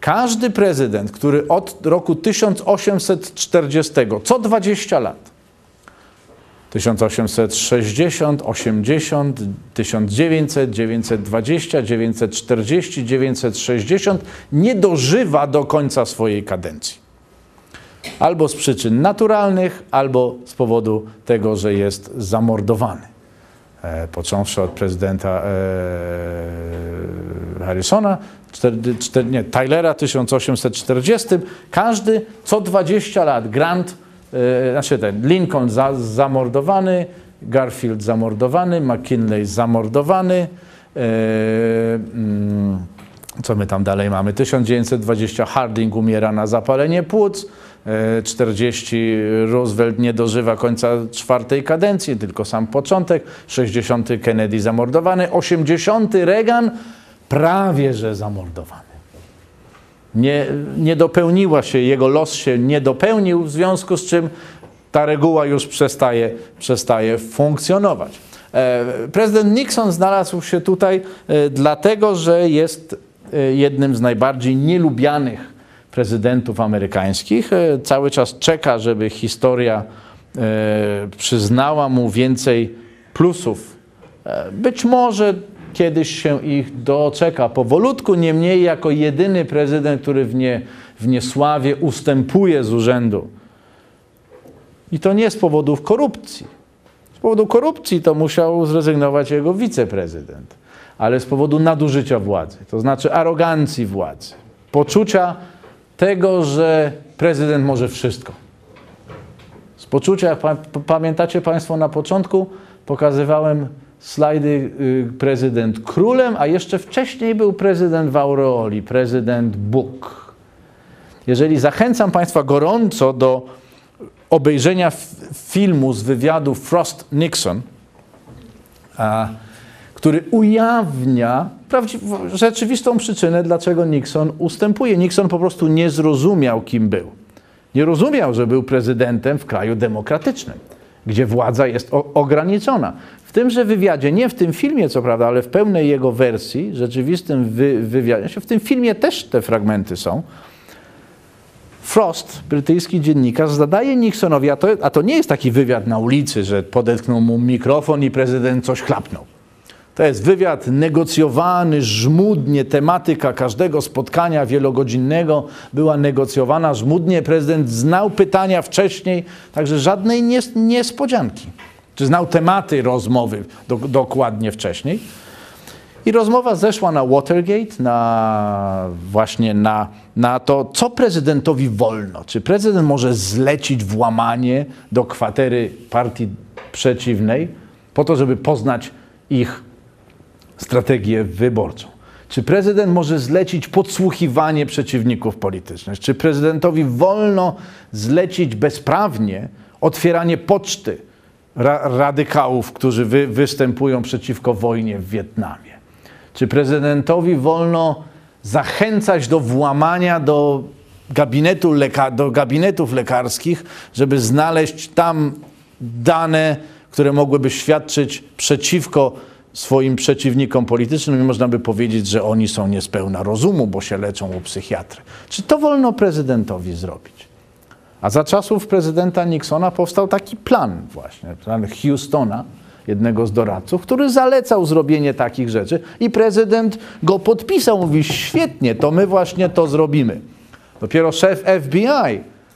każdy prezydent, który od roku tysiąc osiemset czterdziestego, co dwadzieścia lat, tysiąc osiemset sześćdziesiąt, osiemdziesiąt, tysiąc dziewięćset, dziewięćset dwadzieścia, dziewięćset czterdzieści, dziewięćset sześćdziesiąt, nie dożywa do końca swojej kadencji. Albo z przyczyn naturalnych, albo z powodu tego, że jest zamordowany. E, począwszy od prezydenta e, Harrisona, czter, czter, nie, Tylera w tysiąc osiemset czterdziestym, każdy co dwadzieścia lat, Grant, e, znaczy ten Lincoln za, zamordowany, Garfield zamordowany, McKinley zamordowany, e, mm, co my tam dalej mamy, tysiąc dziewięćset dwudziesty, Harding umiera na zapalenie płuc, czterdziesty, Roosevelt nie dożywa końca czwartej kadencji, tylko sam początek, sześćdziesiąty, Kennedy zamordowany, osiemdziesiąty, Reagan prawie że zamordowany. Nie, nie dopełniła się, jego los się nie dopełnił, w związku z czym ta reguła już przestaje, przestaje funkcjonować. Prezydent Nixon znalazł się tutaj dlatego, że jest jednym z najbardziej nielubianych prezydentów amerykańskich. Cały czas czeka, żeby historia przyznała mu więcej plusów. Być może kiedyś się ich doczeka powolutku, niemniej jako jedyny prezydent, który w, nie, w niesławie ustępuje z urzędu. I to nie z powodów korupcji. Z powodu korupcji to musiał zrezygnować jego wiceprezydent, ale z powodu nadużycia władzy, to znaczy arogancji władzy, poczucia tego, że prezydent może wszystko. Z poczucia, jak pamiętacie Państwo, na początku pokazywałem slajdy prezydent królem, a jeszcze wcześniej był prezydent w aureoli, prezydent Bóg. Jeżeli zachęcam Państwa gorąco do obejrzenia filmu z wywiadu Frost-Nixon, który ujawnia rzeczywistą przyczynę, dlaczego Nixon ustępuje. Nixon po prostu nie zrozumiał, kim był. Nie rozumiał, że był prezydentem w kraju demokratycznym, gdzie władza jest ograniczona. W tymże wywiadzie, nie w tym filmie co prawda, ale w pełnej jego wersji, rzeczywistym wy wywiadzie, w tym filmie też te fragmenty są, Frost, brytyjski dziennikarz, zadaje Nixonowi, a to, a to nie jest taki wywiad na ulicy, że podetknął mu mikrofon i prezydent coś chlapnął. To jest wywiad negocjowany żmudnie, tematyka każdego spotkania wielogodzinnego była negocjowana żmudnie, prezydent znał pytania wcześniej, także żadnej nies niespodzianki. Czy znał tematy rozmowy do dokładnie wcześniej. I rozmowa zeszła na Watergate, na właśnie na, na to, co prezydentowi wolno. Czy prezydent może zlecić włamanie do kwatery partii przeciwnej po to, żeby poznać ich strategię wyborczą? Czy prezydent może zlecić podsłuchiwanie przeciwników politycznych? Czy prezydentowi wolno zlecić bezprawnie otwieranie poczty ra radykałów, którzy wy występują przeciwko wojnie w Wietnamie? Czy prezydentowi wolno zachęcać do włamania do, gabinetu leka do gabinetów lekarskich, żeby znaleźć tam dane, które mogłyby świadczyć przeciwko swoim przeciwnikom politycznym i można by powiedzieć, że oni są niespełna rozumu, bo się leczą u psychiatry. Czy to wolno prezydentowi zrobić? A za czasów prezydenta Nixona powstał taki plan właśnie, plan Houstona, jednego z doradców, który zalecał zrobienie takich rzeczy i prezydent go podpisał, mówi świetnie, to my właśnie to zrobimy. Dopiero szef F B I,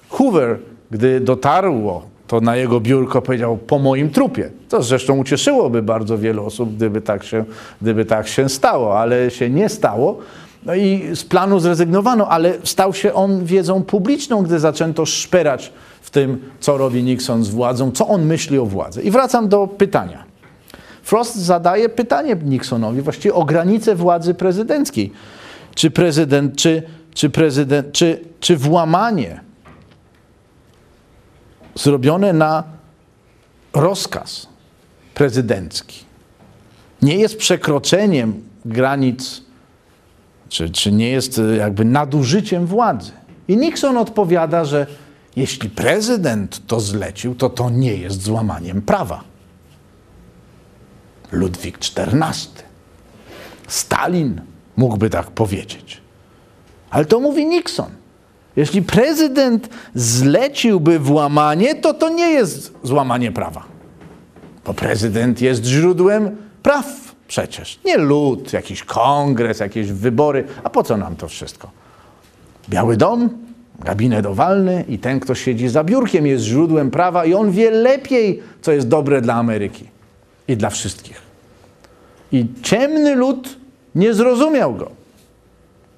Hoover, gdy dotarło to na jego biurko, powiedział po moim trupie. To zresztą ucieszyłoby bardzo wielu osób, gdyby tak się, gdyby tak się stało, ale się nie stało. No i z planu zrezygnowano, ale stał się on wiedzą publiczną, gdy zaczęto szperać w tym, co robi Nixon z władzą, co on myśli o władzy. I wracam do pytania. Frost zadaje pytanie Nixonowi właściwie o granicę władzy prezydenckiej. Czy prezydent, czy, czy, prezydent, czy, czy włamanie zrobione na rozkaz prezydencki nie jest przekroczeniem granic, czy, czy nie jest jakby nadużyciem władzy. I Nixon odpowiada, że jeśli prezydent to zlecił, to to nie jest złamaniem prawa. Ludwik czternasty, Stalin mógłby tak powiedzieć. Ale to mówi Nixon. Jeśli prezydent zleciłby włamanie, to to nie jest złamanie prawa. Bo prezydent jest źródłem praw przecież. Nie lud, jakiś kongres, jakieś wybory. A po co nam to wszystko? Biały Dom, gabinet owalny i ten, kto siedzi za biurkiem, jest źródłem prawa i on wie lepiej, co jest dobre dla Ameryki i dla wszystkich. I ciemny lud nie zrozumiał go.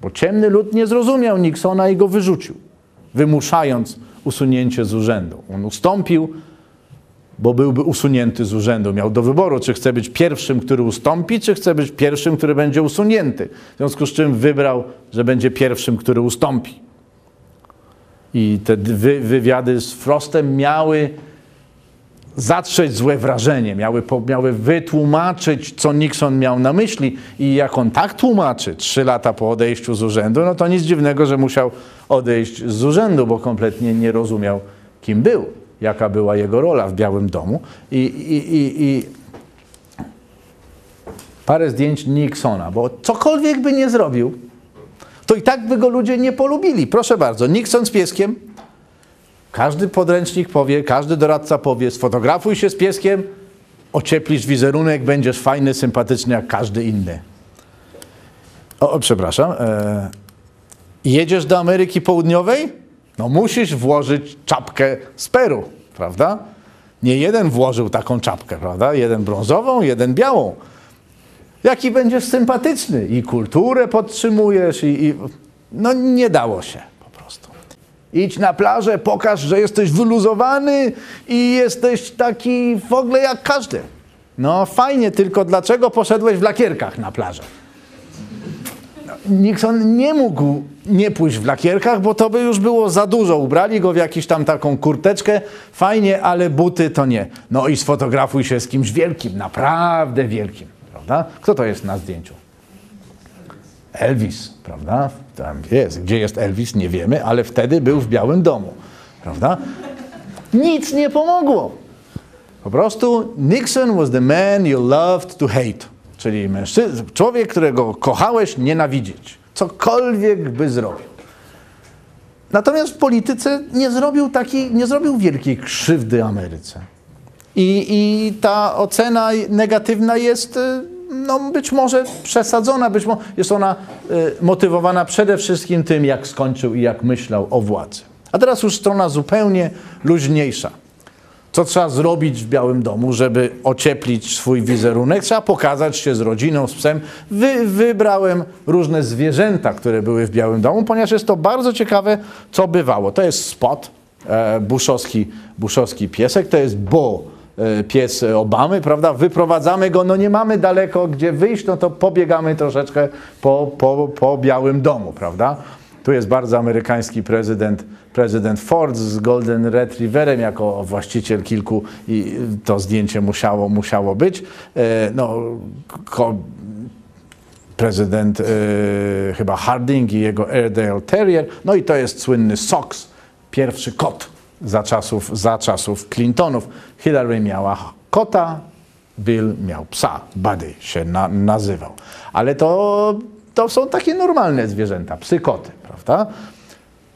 Bo ciemny lud nie zrozumiał Nixona i go wyrzucił, wymuszając usunięcie z urzędu. On ustąpił, bo byłby usunięty z urzędu. Miał do wyboru, czy chce być pierwszym, który ustąpi, czy chce być pierwszym, który będzie usunięty. W związku z czym wybrał, że będzie pierwszym, który ustąpi. I te wy wywiady z Frostem miały zatrzeć złe wrażenie, miały, miały wytłumaczyć, co Nixon miał na myśli. I jak on tak tłumaczy trzy lata po odejściu z urzędu, no to nic dziwnego, że musiał odejść z urzędu, bo kompletnie nie rozumiał, kim był, jaka była jego rola w Białym Domu. I, i, i, i parę zdjęć Nixona, bo cokolwiek by nie zrobił, to i tak by go ludzie nie polubili. Proszę bardzo, Nixon z pieskiem. Każdy podręcznik powie, każdy doradca powie, sfotografuj się z pieskiem, ocieplisz wizerunek, będziesz fajny, sympatyczny jak każdy inny. O, o przepraszam. E... Jedziesz do Ameryki Południowej? No musisz włożyć czapkę z Peru, prawda? Nie jeden włożył taką czapkę, prawda? Jeden brązową, jeden białą. Jaki będziesz sympatyczny? I kulturę podtrzymujesz, i... i... No nie dało się. Idź na plażę, pokaż, że jesteś wyluzowany i jesteś taki w ogóle jak każdy. No fajnie, tylko dlaczego poszedłeś w lakierkach na plażę? Nixon nie mógł nie pójść w lakierkach, bo to by już było za dużo. Ubrali go w jakąś tam taką kurteczkę. Fajnie, ale buty to nie. No i sfotografuj się z kimś wielkim, naprawdę wielkim, prawda? Kto to jest na zdjęciu? Elvis, prawda? Tam jest. Gdzie jest Elvis, nie wiemy, ale wtedy był w Białym Domu, prawda? Nic nie pomogło. Po prostu Nixon was the man you loved to hate, czyli mężczyzna, człowiek, którego kochałeś nienawidzieć, cokolwiek by zrobił. Natomiast w polityce nie zrobił takiej, nie zrobił wielkiej krzywdy Ameryce. I, i ta ocena negatywna jest... No być może przesadzona, być może jest ona y, motywowana przede wszystkim tym, jak skończył i jak myślał o władzy. A teraz już strona zupełnie luźniejsza. Co trzeba zrobić w Białym Domu, żeby ocieplić swój wizerunek? Trzeba pokazać się z rodziną, z psem. Wy, wybrałem różne zwierzęta, które były w Białym Domu, ponieważ jest to bardzo ciekawe, co bywało. To jest Spot, e, buszowski, buszowski piesek, to jest Bo, pies Obamy, prawda? Wyprowadzamy go, no nie mamy daleko gdzie wyjść, no to pobiegamy troszeczkę po, po, po Białym Domu, prawda? Tu jest bardzo amerykański prezydent, prezydent Ford z Golden Retrieverem jako właściciel kilku i to zdjęcie musiało, musiało być. No, ko, prezydent yy, chyba Harding i jego Airedale Terrier, no i to jest słynny Sox, pierwszy kot. Za czasów, za czasów Clintonów. Hillary miała kota, Bill miał psa. Buddy się na, nazywał. Ale to, to są takie normalne zwierzęta, psy, koty, prawda?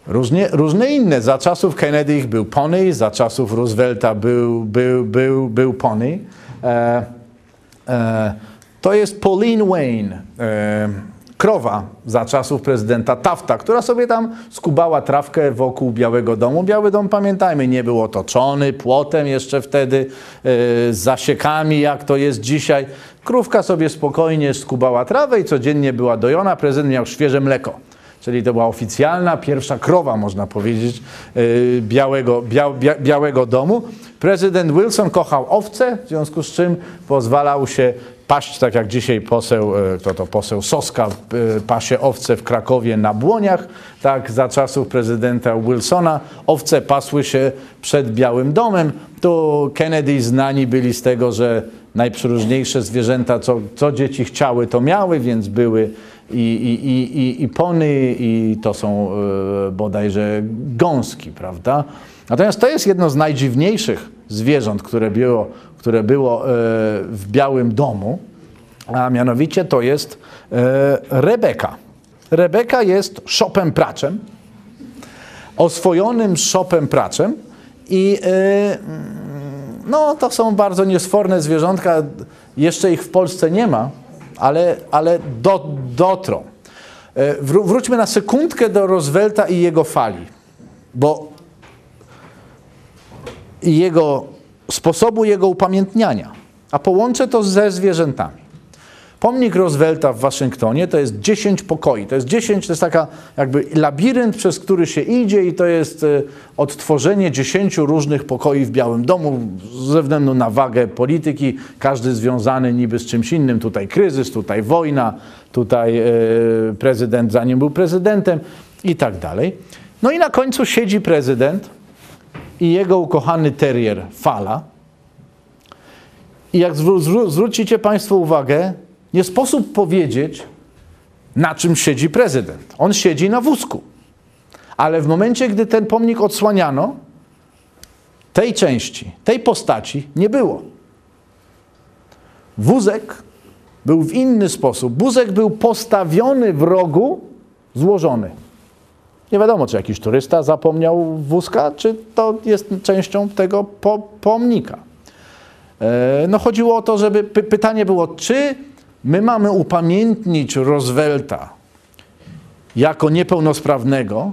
Różnie, różne inne. Za czasów Kennedy'ich był pony, za czasów Roosevelta był, był, był, był pony. E, e, to jest Pauline Wayne. E, Krowa za czasów prezydenta Tafta, która sobie tam skubała trawkę wokół Białego Domu. Biały Dom, pamiętajmy, nie był otoczony płotem jeszcze wtedy, z zasiekami, jak to jest dzisiaj. Krówka sobie spokojnie skubała trawę i codziennie była dojona. Prezydent miał świeże mleko. Czyli to była oficjalna pierwsza krowa, można powiedzieć, Białego, bia, bia, Białego Domu. Prezydent Wilson kochał owce, w związku z czym pozwalał się paść, tak jak dzisiaj poseł, kto to poseł Soska pasie owce w Krakowie na Błoniach, tak za czasów prezydenta Wilsona owce pasły się przed Białym Domem. Tu Kennedy znani byli z tego, że najprzeróżniejsze zwierzęta, co, co dzieci chciały, to miały, więc były i, i, i, i, i pony, i to są y, bodajże gąski, prawda? Natomiast to jest jedno z najdziwniejszych zwierząt, które było, które było y, w Białym Domu, a mianowicie to jest y, Rebeka. Rebeka jest szopem praczem, oswojonym szopem praczem i y, no, to są bardzo niesforne zwierzątka, jeszcze ich w Polsce nie ma, ale, ale do, dotrą. Wró- wróćmy na sekundkę do Roosevelta i jego fali, bo jego sposobu jego upamiętniania, a połączę to ze zwierzętami. Pomnik Roosevelta w Waszyngtonie to jest dziesięć pokoi, to jest dziesięć, to jest taka jakby labirynt, przez który się idzie i to jest odtworzenie dziesięciu różnych pokoi w Białym Domu ze względu na wagę polityki, każdy związany niby z czymś innym, tutaj kryzys, tutaj wojna, tutaj prezydent zanim był prezydentem i tak dalej. No i na końcu siedzi prezydent i jego ukochany terrier Fala i jak zwró- zwrócicie Państwo uwagę, nie sposób powiedzieć, na czym siedzi prezydent. On siedzi na wózku. Ale w momencie, gdy ten pomnik odsłaniano, tej części, tej postaci nie było. Wózek był w inny sposób. Wózek był postawiony w rogu, złożony. Nie wiadomo, czy jakiś turysta zapomniał wózka, czy to jest częścią tego po- pomnika. E, no chodziło o to, żeby py- pytanie było, czy my mamy upamiętnić Roosevelta jako niepełnosprawnego,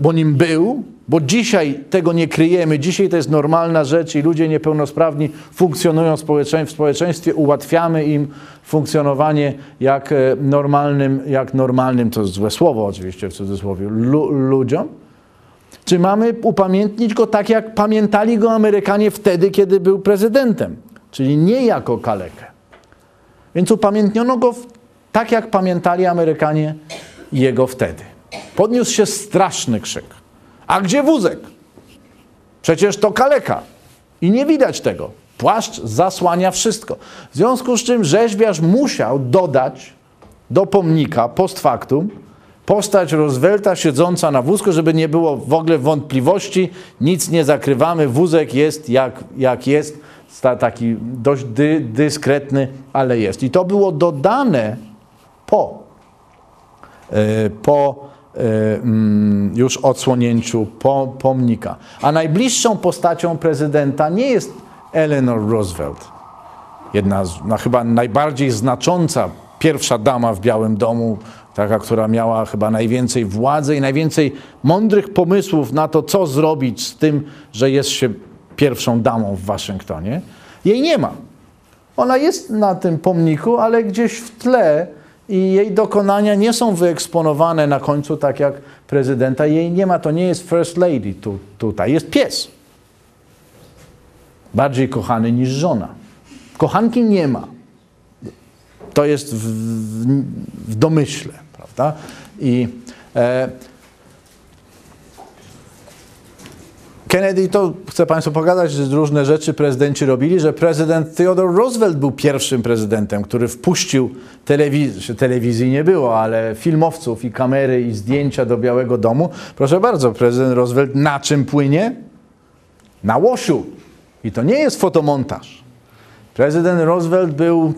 bo nim był, bo dzisiaj tego nie kryjemy, dzisiaj to jest normalna rzecz i ludzie niepełnosprawni funkcjonują w społeczeństwie, w społeczeństwie ułatwiamy im funkcjonowanie jak normalnym, jak normalnym, to jest złe słowo oczywiście w cudzysłowie, lu, ludziom. Czy mamy upamiętnić go tak, jak pamiętali go Amerykanie wtedy, kiedy był prezydentem, czyli nie jako kalekę. Więc upamiętniono go w, tak, jak pamiętali Amerykanie jego wtedy. Podniósł się straszny krzyk. A gdzie wózek? Przecież to kaleka. I nie widać tego. Płaszcz zasłania wszystko. W związku z czym rzeźbiarz musiał dodać do pomnika post factum postać Roosevelta siedząca na wózku, żeby nie było w ogóle wątpliwości. Nic nie zakrywamy. Wózek jest jak, jak jest. Taki dość dy, dyskretny, ale jest. I to było dodane po, po już odsłonięciu pomnika. A najbliższą postacią prezydenta nie jest Eleanor Roosevelt. Jedna z, no, chyba najbardziej znacząca pierwsza dama w Białym Domu, taka, która miała chyba najwięcej władzy i najwięcej mądrych pomysłów na to, co zrobić z tym, że jest się pierwszą damą w Waszyngtonie, jej nie ma. Ona jest na tym pomniku, ale gdzieś w tle i jej dokonania nie są wyeksponowane na końcu tak jak prezydenta. Jej nie ma, to nie jest first lady tu, tutaj, jest pies. Bardziej kochany niż żona. Kochanki nie ma. To jest w, w, w domyśle, prawda? I e, Kennedy, to chcę Państwu pokazać, że różne rzeczy prezydenci robili, że prezydent Theodore Roosevelt był pierwszym prezydentem, który wpuścił telewiz- telewizji nie było, ale filmowców i kamery i zdjęcia do Białego Domu. Proszę bardzo, prezydent Roosevelt na czym płynie? Na łosiu. I to nie jest fotomontaż. Prezydent Roosevelt był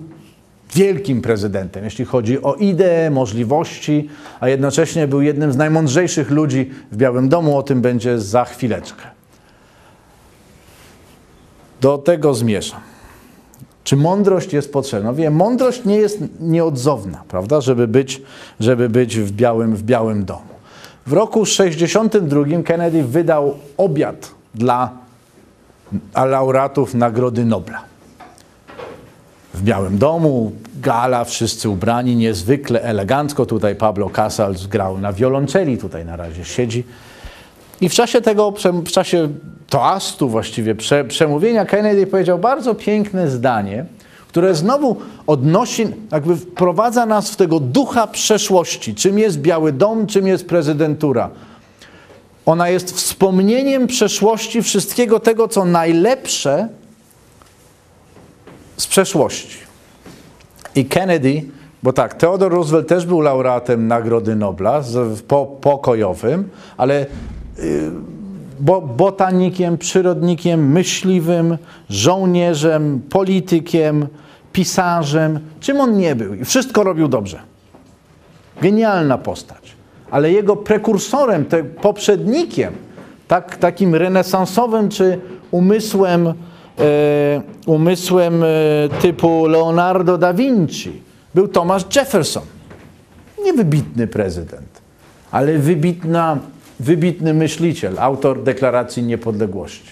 wielkim prezydentem, jeśli chodzi o ideę, możliwości, a jednocześnie był jednym z najmądrzejszych ludzi w Białym Domu. O tym będzie za chwileczkę. Do tego zmierzam. Czy mądrość jest potrzebna? Wiem, mądrość nie jest nieodzowna, prawda, żeby być, żeby być w Białym, w Białym Domu. W roku tysiąc dziewięćset sześćdziesiątym drugim Kennedy wydał obiad dla laureatów Nagrody Nobla. w Białym Domu, gala, wszyscy ubrani niezwykle elegancko. Tutaj Pablo Casals grał na wiolonczeli, tutaj na razie siedzi. I w czasie tego, w czasie toastu właściwie, prze, przemówienia Kennedy powiedział bardzo piękne zdanie, które znowu odnosi, jakby wprowadza nas w tego ducha przeszłości. Czym jest Biały Dom, czym jest prezydentura. Ona jest wspomnieniem przeszłości, wszystkiego tego, co najlepsze z przeszłości. I Kennedy, bo tak, Theodore Roosevelt też był laureatem Nagrody Nobla po, pokojowym, ale yy, bo, botanikiem, przyrodnikiem, myśliwym, żołnierzem, politykiem, pisarzem. Czym on nie był? I wszystko robił dobrze. Genialna postać. Ale jego prekursorem, te, poprzednikiem, tak, takim renesansowym czy umysłem, Yy, umysłem yy, typu Leonardo da Vinci był Thomas Jefferson. Niewybitny prezydent, ale wybitna, wybitny myśliciel, autor Deklaracji Niepodległości.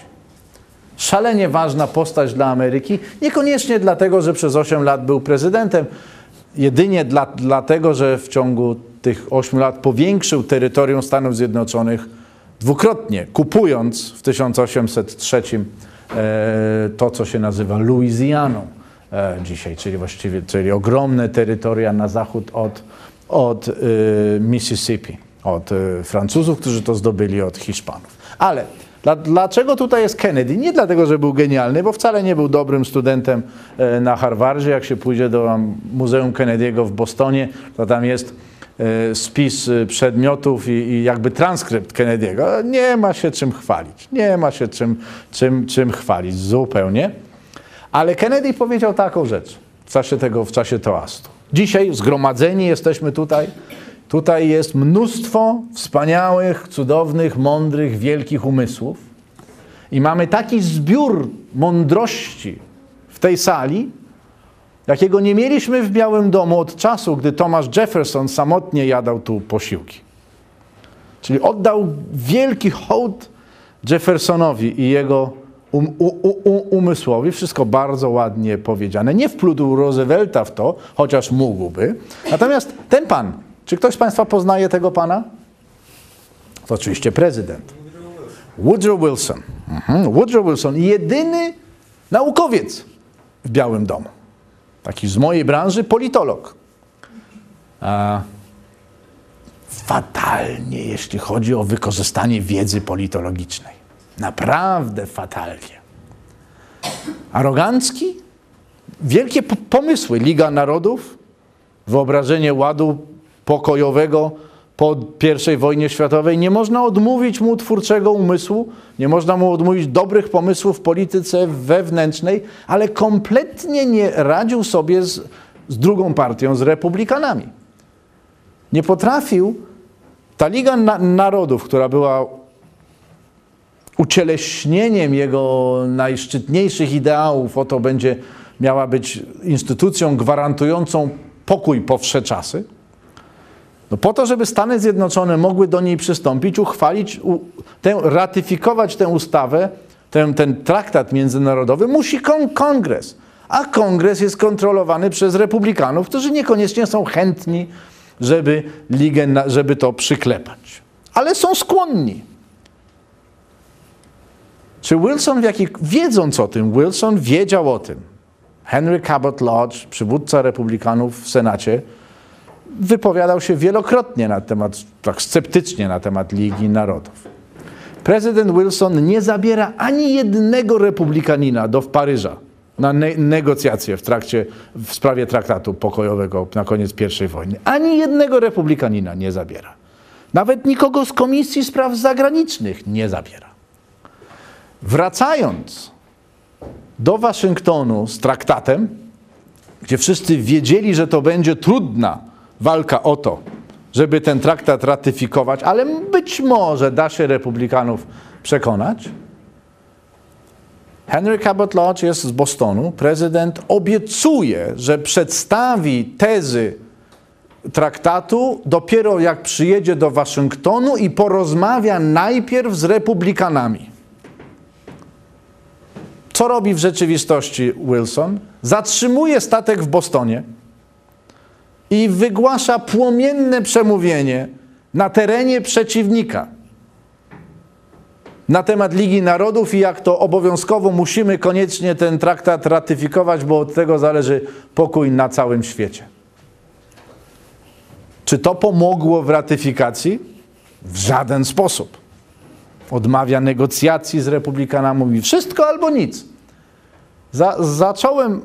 Szalenie ważna postać dla Ameryki, niekoniecznie dlatego, że przez osiem lat był prezydentem, jedynie dla, dlatego, że w ciągu tych ośmiu lat powiększył terytorium Stanów Zjednoczonych dwukrotnie, kupując w tysiąc osiemset trzecim to, co się nazywa Luizjaną dzisiaj, czyli właściwie czyli ogromne terytoria na zachód od, od Mississippi, od Francuzów, którzy to zdobyli, od Hiszpanów. Ale dlaczego tutaj jest Kennedy? Nie dlatego, że był genialny, bo wcale nie był dobrym studentem na Harvardzie. Jak się pójdzie do Muzeum Kennedy'ego w Bostonie, to tam jest spis przedmiotów i, i jakby transkrypt Kennedy'ego. Nie ma się czym chwalić. Nie ma się czym, czym, czym chwalić zupełnie. Ale Kennedy powiedział taką rzecz w czasie tego, w czasie toastu. Dzisiaj zgromadzeni jesteśmy tutaj. Tutaj jest mnóstwo wspaniałych, cudownych, mądrych, wielkich umysłów. I mamy taki zbiór mądrości w tej sali, jakiego nie mieliśmy w Białym Domu od czasu, gdy Thomas Jefferson samotnie jadał tu posiłki. Czyli oddał wielki hołd Jeffersonowi i jego um, u, u, umysłowi. Wszystko bardzo ładnie powiedziane. Nie wplótł Roosevelta w to, chociaż mógłby. Natomiast ten pan, czy ktoś z Państwa poznaje tego pana? To oczywiście prezydent. Woodrow Wilson. Mhm. Woodrow Wilson, jedyny naukowiec w Białym Domu. Taki z mojej branży politolog. A fatalnie, jeśli chodzi o wykorzystanie wiedzy politologicznej. Naprawdę fatalnie. Arogancki? Wielkie pomysły. Liga Narodów, wyobrażenie ładu pokojowego po pierwszej wojnie światowej. Nie można odmówić mu twórczego umysłu, nie można mu odmówić dobrych pomysłów w polityce wewnętrznej, ale kompletnie nie radził sobie z, z drugą partią, z republikanami. Nie potrafił. Ta Liga Na- Narodów, która była ucieleśnieniem jego najszczytniejszych ideałów, oto będzie miała być instytucją gwarantującą pokój po wsze czasy, no po to, żeby Stany Zjednoczone mogły do niej przystąpić, uchwalić, u, tę, ratyfikować tę ustawę, ten, ten traktat międzynarodowy, musi kon, kongres. A kongres jest kontrolowany przez republikanów, którzy niekoniecznie są chętni, żeby, ligę, żeby to przyklepać. Ale są skłonni. Czy Wilson, w jaki, wiedząc o tym, Wilson wiedział o tym. Henry Cabot Lodge, przywódca republikanów w Senacie, wypowiadał się wielokrotnie na temat, tak sceptycznie na temat Ligi Narodów. Prezydent Wilson nie zabiera ani jednego republikanina do Paryża na ne negocjacje w, trakcie, w sprawie traktatu pokojowego na koniec pierwszej wojny. Ani jednego republikanina nie zabiera. Nawet nikogo z Komisji Spraw Zagranicznych nie zabiera. Wracając do Waszyngtonu z traktatem, gdzie wszyscy wiedzieli, że to będzie trudna walka o to, żeby ten traktat ratyfikować, ale być może da się republikanów przekonać. Henry Cabot Lodge jest z Bostonu. Prezydent obiecuje, że przedstawi tezy traktatu dopiero jak przyjedzie do Waszyngtonu i porozmawia najpierw z republikanami. Co robi w rzeczywistości Wilson? Zatrzymuje statek w Bostonie i wygłasza płomienne przemówienie na terenie przeciwnika na temat Ligi Narodów i jak to obowiązkowo musimy koniecznie ten traktat ratyfikować, bo od tego zależy pokój na całym świecie. Czy to pomogło w ratyfikacji? W żaden sposób. Odmawia negocjacji z republikanami, mówi wszystko albo nic. Za, zacząłem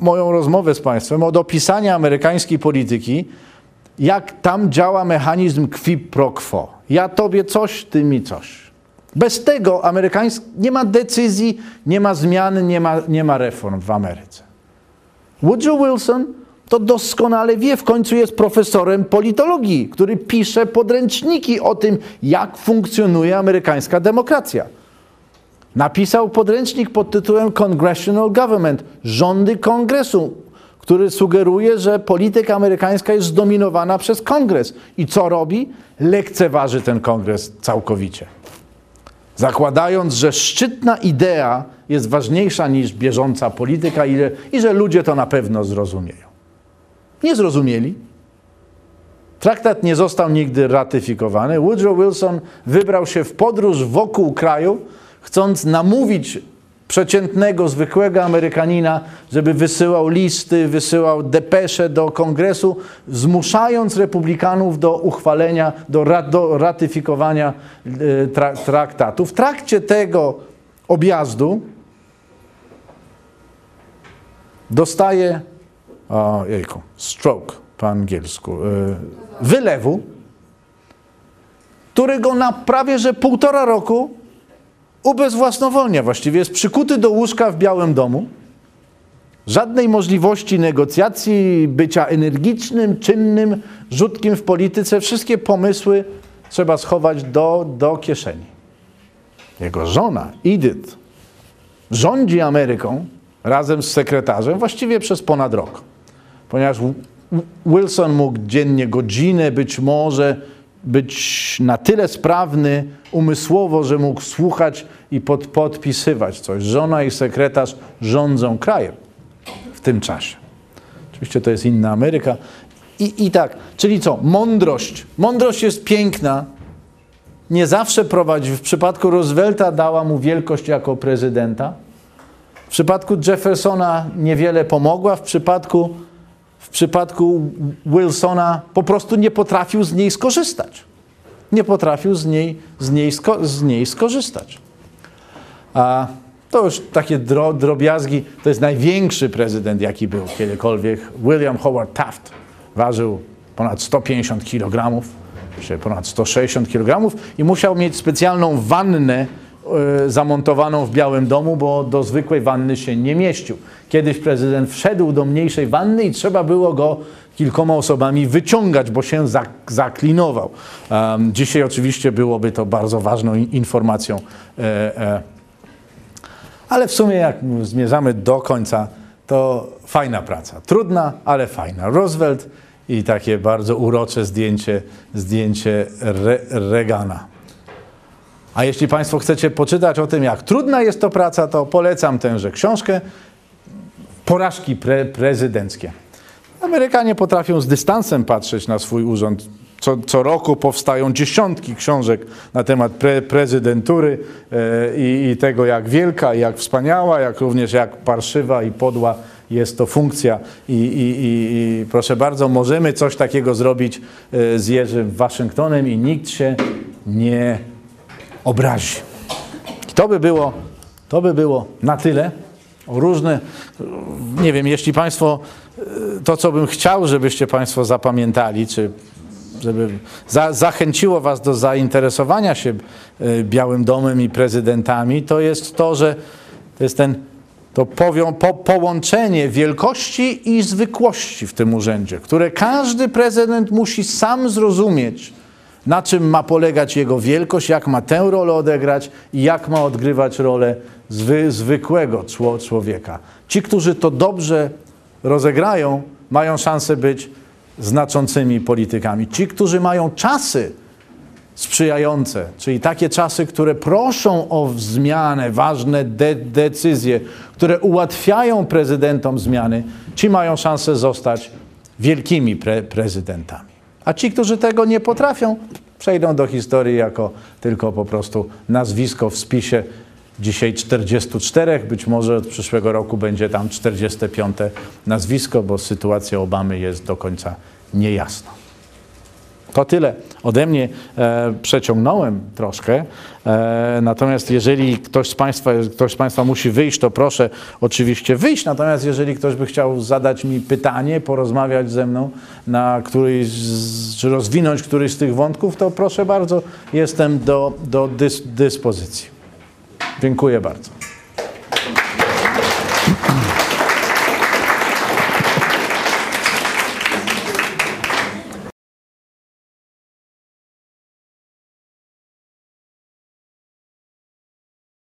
moją rozmowę z Państwem od opisania amerykańskiej polityki, jak tam działa mechanizm quid pro quo. Ja tobie coś, ty mi coś. Bez tego amerykańsk... nie ma decyzji, nie ma zmian, nie ma, nie ma reform w Ameryce. Woodrow Wilson to doskonale wie, w końcu jest profesorem politologii, który pisze podręczniki o tym, jak funkcjonuje amerykańska demokracja. Napisał podręcznik pod tytułem Congressional Government, rządy kongresu, który sugeruje, że polityka amerykańska jest zdominowana przez kongres. I co robi? Lekceważy ten kongres całkowicie. Zakładając, że szczytna idea jest ważniejsza niż bieżąca polityka i, i że ludzie to na pewno zrozumieją. Nie zrozumieli. Traktat nie został nigdy ratyfikowany. Woodrow Wilson wybrał się w podróż wokół kraju, chcąc namówić przeciętnego, zwykłego Amerykanina, żeby wysyłał listy, wysyłał depesze do kongresu, zmuszając republikanów do uchwalenia, do, do ratyfikowania tra traktatu. W trakcie tego objazdu dostaje O, jejku, stroke po angielsku, yy, wylewu, który go na prawie że półtora roku ubezwłasnowolnia, właściwie jest przykuty do łóżka w Białym Domu. Żadnej możliwości negocjacji, bycia energicznym, czynnym, rzutkim w polityce. Wszystkie pomysły trzeba schować do, do kieszeni. Jego żona, Edith, rządzi Ameryką razem z sekretarzem właściwie przez ponad rok. Ponieważ Wilson mógł dziennie godzinę, być może być na tyle sprawny umysłowo, że mógł słuchać i pod, podpisywać coś. Żona i sekretarz rządzą krajem w tym czasie. Oczywiście to jest inna Ameryka. I, i tak, czyli co? Mądrość. Mądrość jest piękna. Nie zawsze prowadzi. W przypadku Roosevelta dała mu wielkość jako prezydenta. W przypadku Jeffersona niewiele pomogła. W przypadku W przypadku Wilsona po prostu nie potrafił z niej skorzystać. Nie potrafił z niej, z niej, sko z niej skorzystać. A to już takie dro drobiazgi. To jest największy prezydent, jaki był kiedykolwiek. William Howard Taft ważył ponad sto pięćdziesiąt kilogramów, czy ponad sto sześćdziesiąt kilogramów i musiał mieć specjalną wannę yy, zamontowaną w Białym Domu, bo do zwykłej wanny się nie mieścił. Kiedyś prezydent wszedł do mniejszej wanny i trzeba było go kilkoma osobami wyciągać, bo się zaklinował. Um, dzisiaj oczywiście byłoby to bardzo ważną informacją. E, e. Ale w sumie jak zmierzamy do końca, to fajna praca. Trudna, ale fajna. Roosevelt i takie bardzo urocze zdjęcie, zdjęcie Re Reagana. A jeśli Państwo chcecie poczytać o tym, jak trudna jest to praca, to polecam tęże książkę. Porażki pre prezydenckie. Amerykanie potrafią z dystansem patrzeć na swój urząd. Co, co roku powstają dziesiątki książek na temat pre prezydentury yy, i tego, jak wielka, jak wspaniała, jak również jak parszywa i podła jest to funkcja. I, i, i, i proszę bardzo, możemy coś takiego zrobić yy, z Jerzym Waszyngtonem i nikt się nie obrazi. To by było, to by było na tyle. Różne, nie wiem, jeśli Państwo, to co bym chciał, żebyście Państwo zapamiętali, czy żeby za, zachęciło Was do zainteresowania się Białym Domem i prezydentami, to jest to, że to jest ten, to powią, po, połączenie wielkości i zwykłości w tym urzędzie, które każdy prezydent musi sam zrozumieć, na czym ma polegać jego wielkość, jak ma tę rolę odegrać i jak ma odgrywać rolę zwy, zwykłego człowieka. Ci, którzy to dobrze rozegrają, mają szansę być znaczącymi politykami. Ci, którzy mają czasy, sprzyjające, czyli takie czasy, które proszą o zmianę, ważne de decyzje, które ułatwiają prezydentom zmiany, ci mają szansę zostać wielkimi pre prezydentami. A ci, którzy tego nie potrafią, przejdą do historii jako tylko po prostu nazwisko w spisie dzisiaj czterdziestu czterech, być może od przyszłego roku będzie tam czterdzieste piąte nazwisko, bo sytuacja Obamy jest do końca niejasna. To tyle ode mnie. E, przeciągnąłem troszkę, e, natomiast jeżeli ktoś z Państwa, ktoś z Państwa musi wyjść, to proszę oczywiście wyjść, natomiast jeżeli ktoś by chciał zadać mi pytanie, porozmawiać ze mną, na któryś z, czy rozwinąć któryś z tych wątków, to proszę bardzo, jestem do, do dys, dyspozycji. Dziękuję bardzo.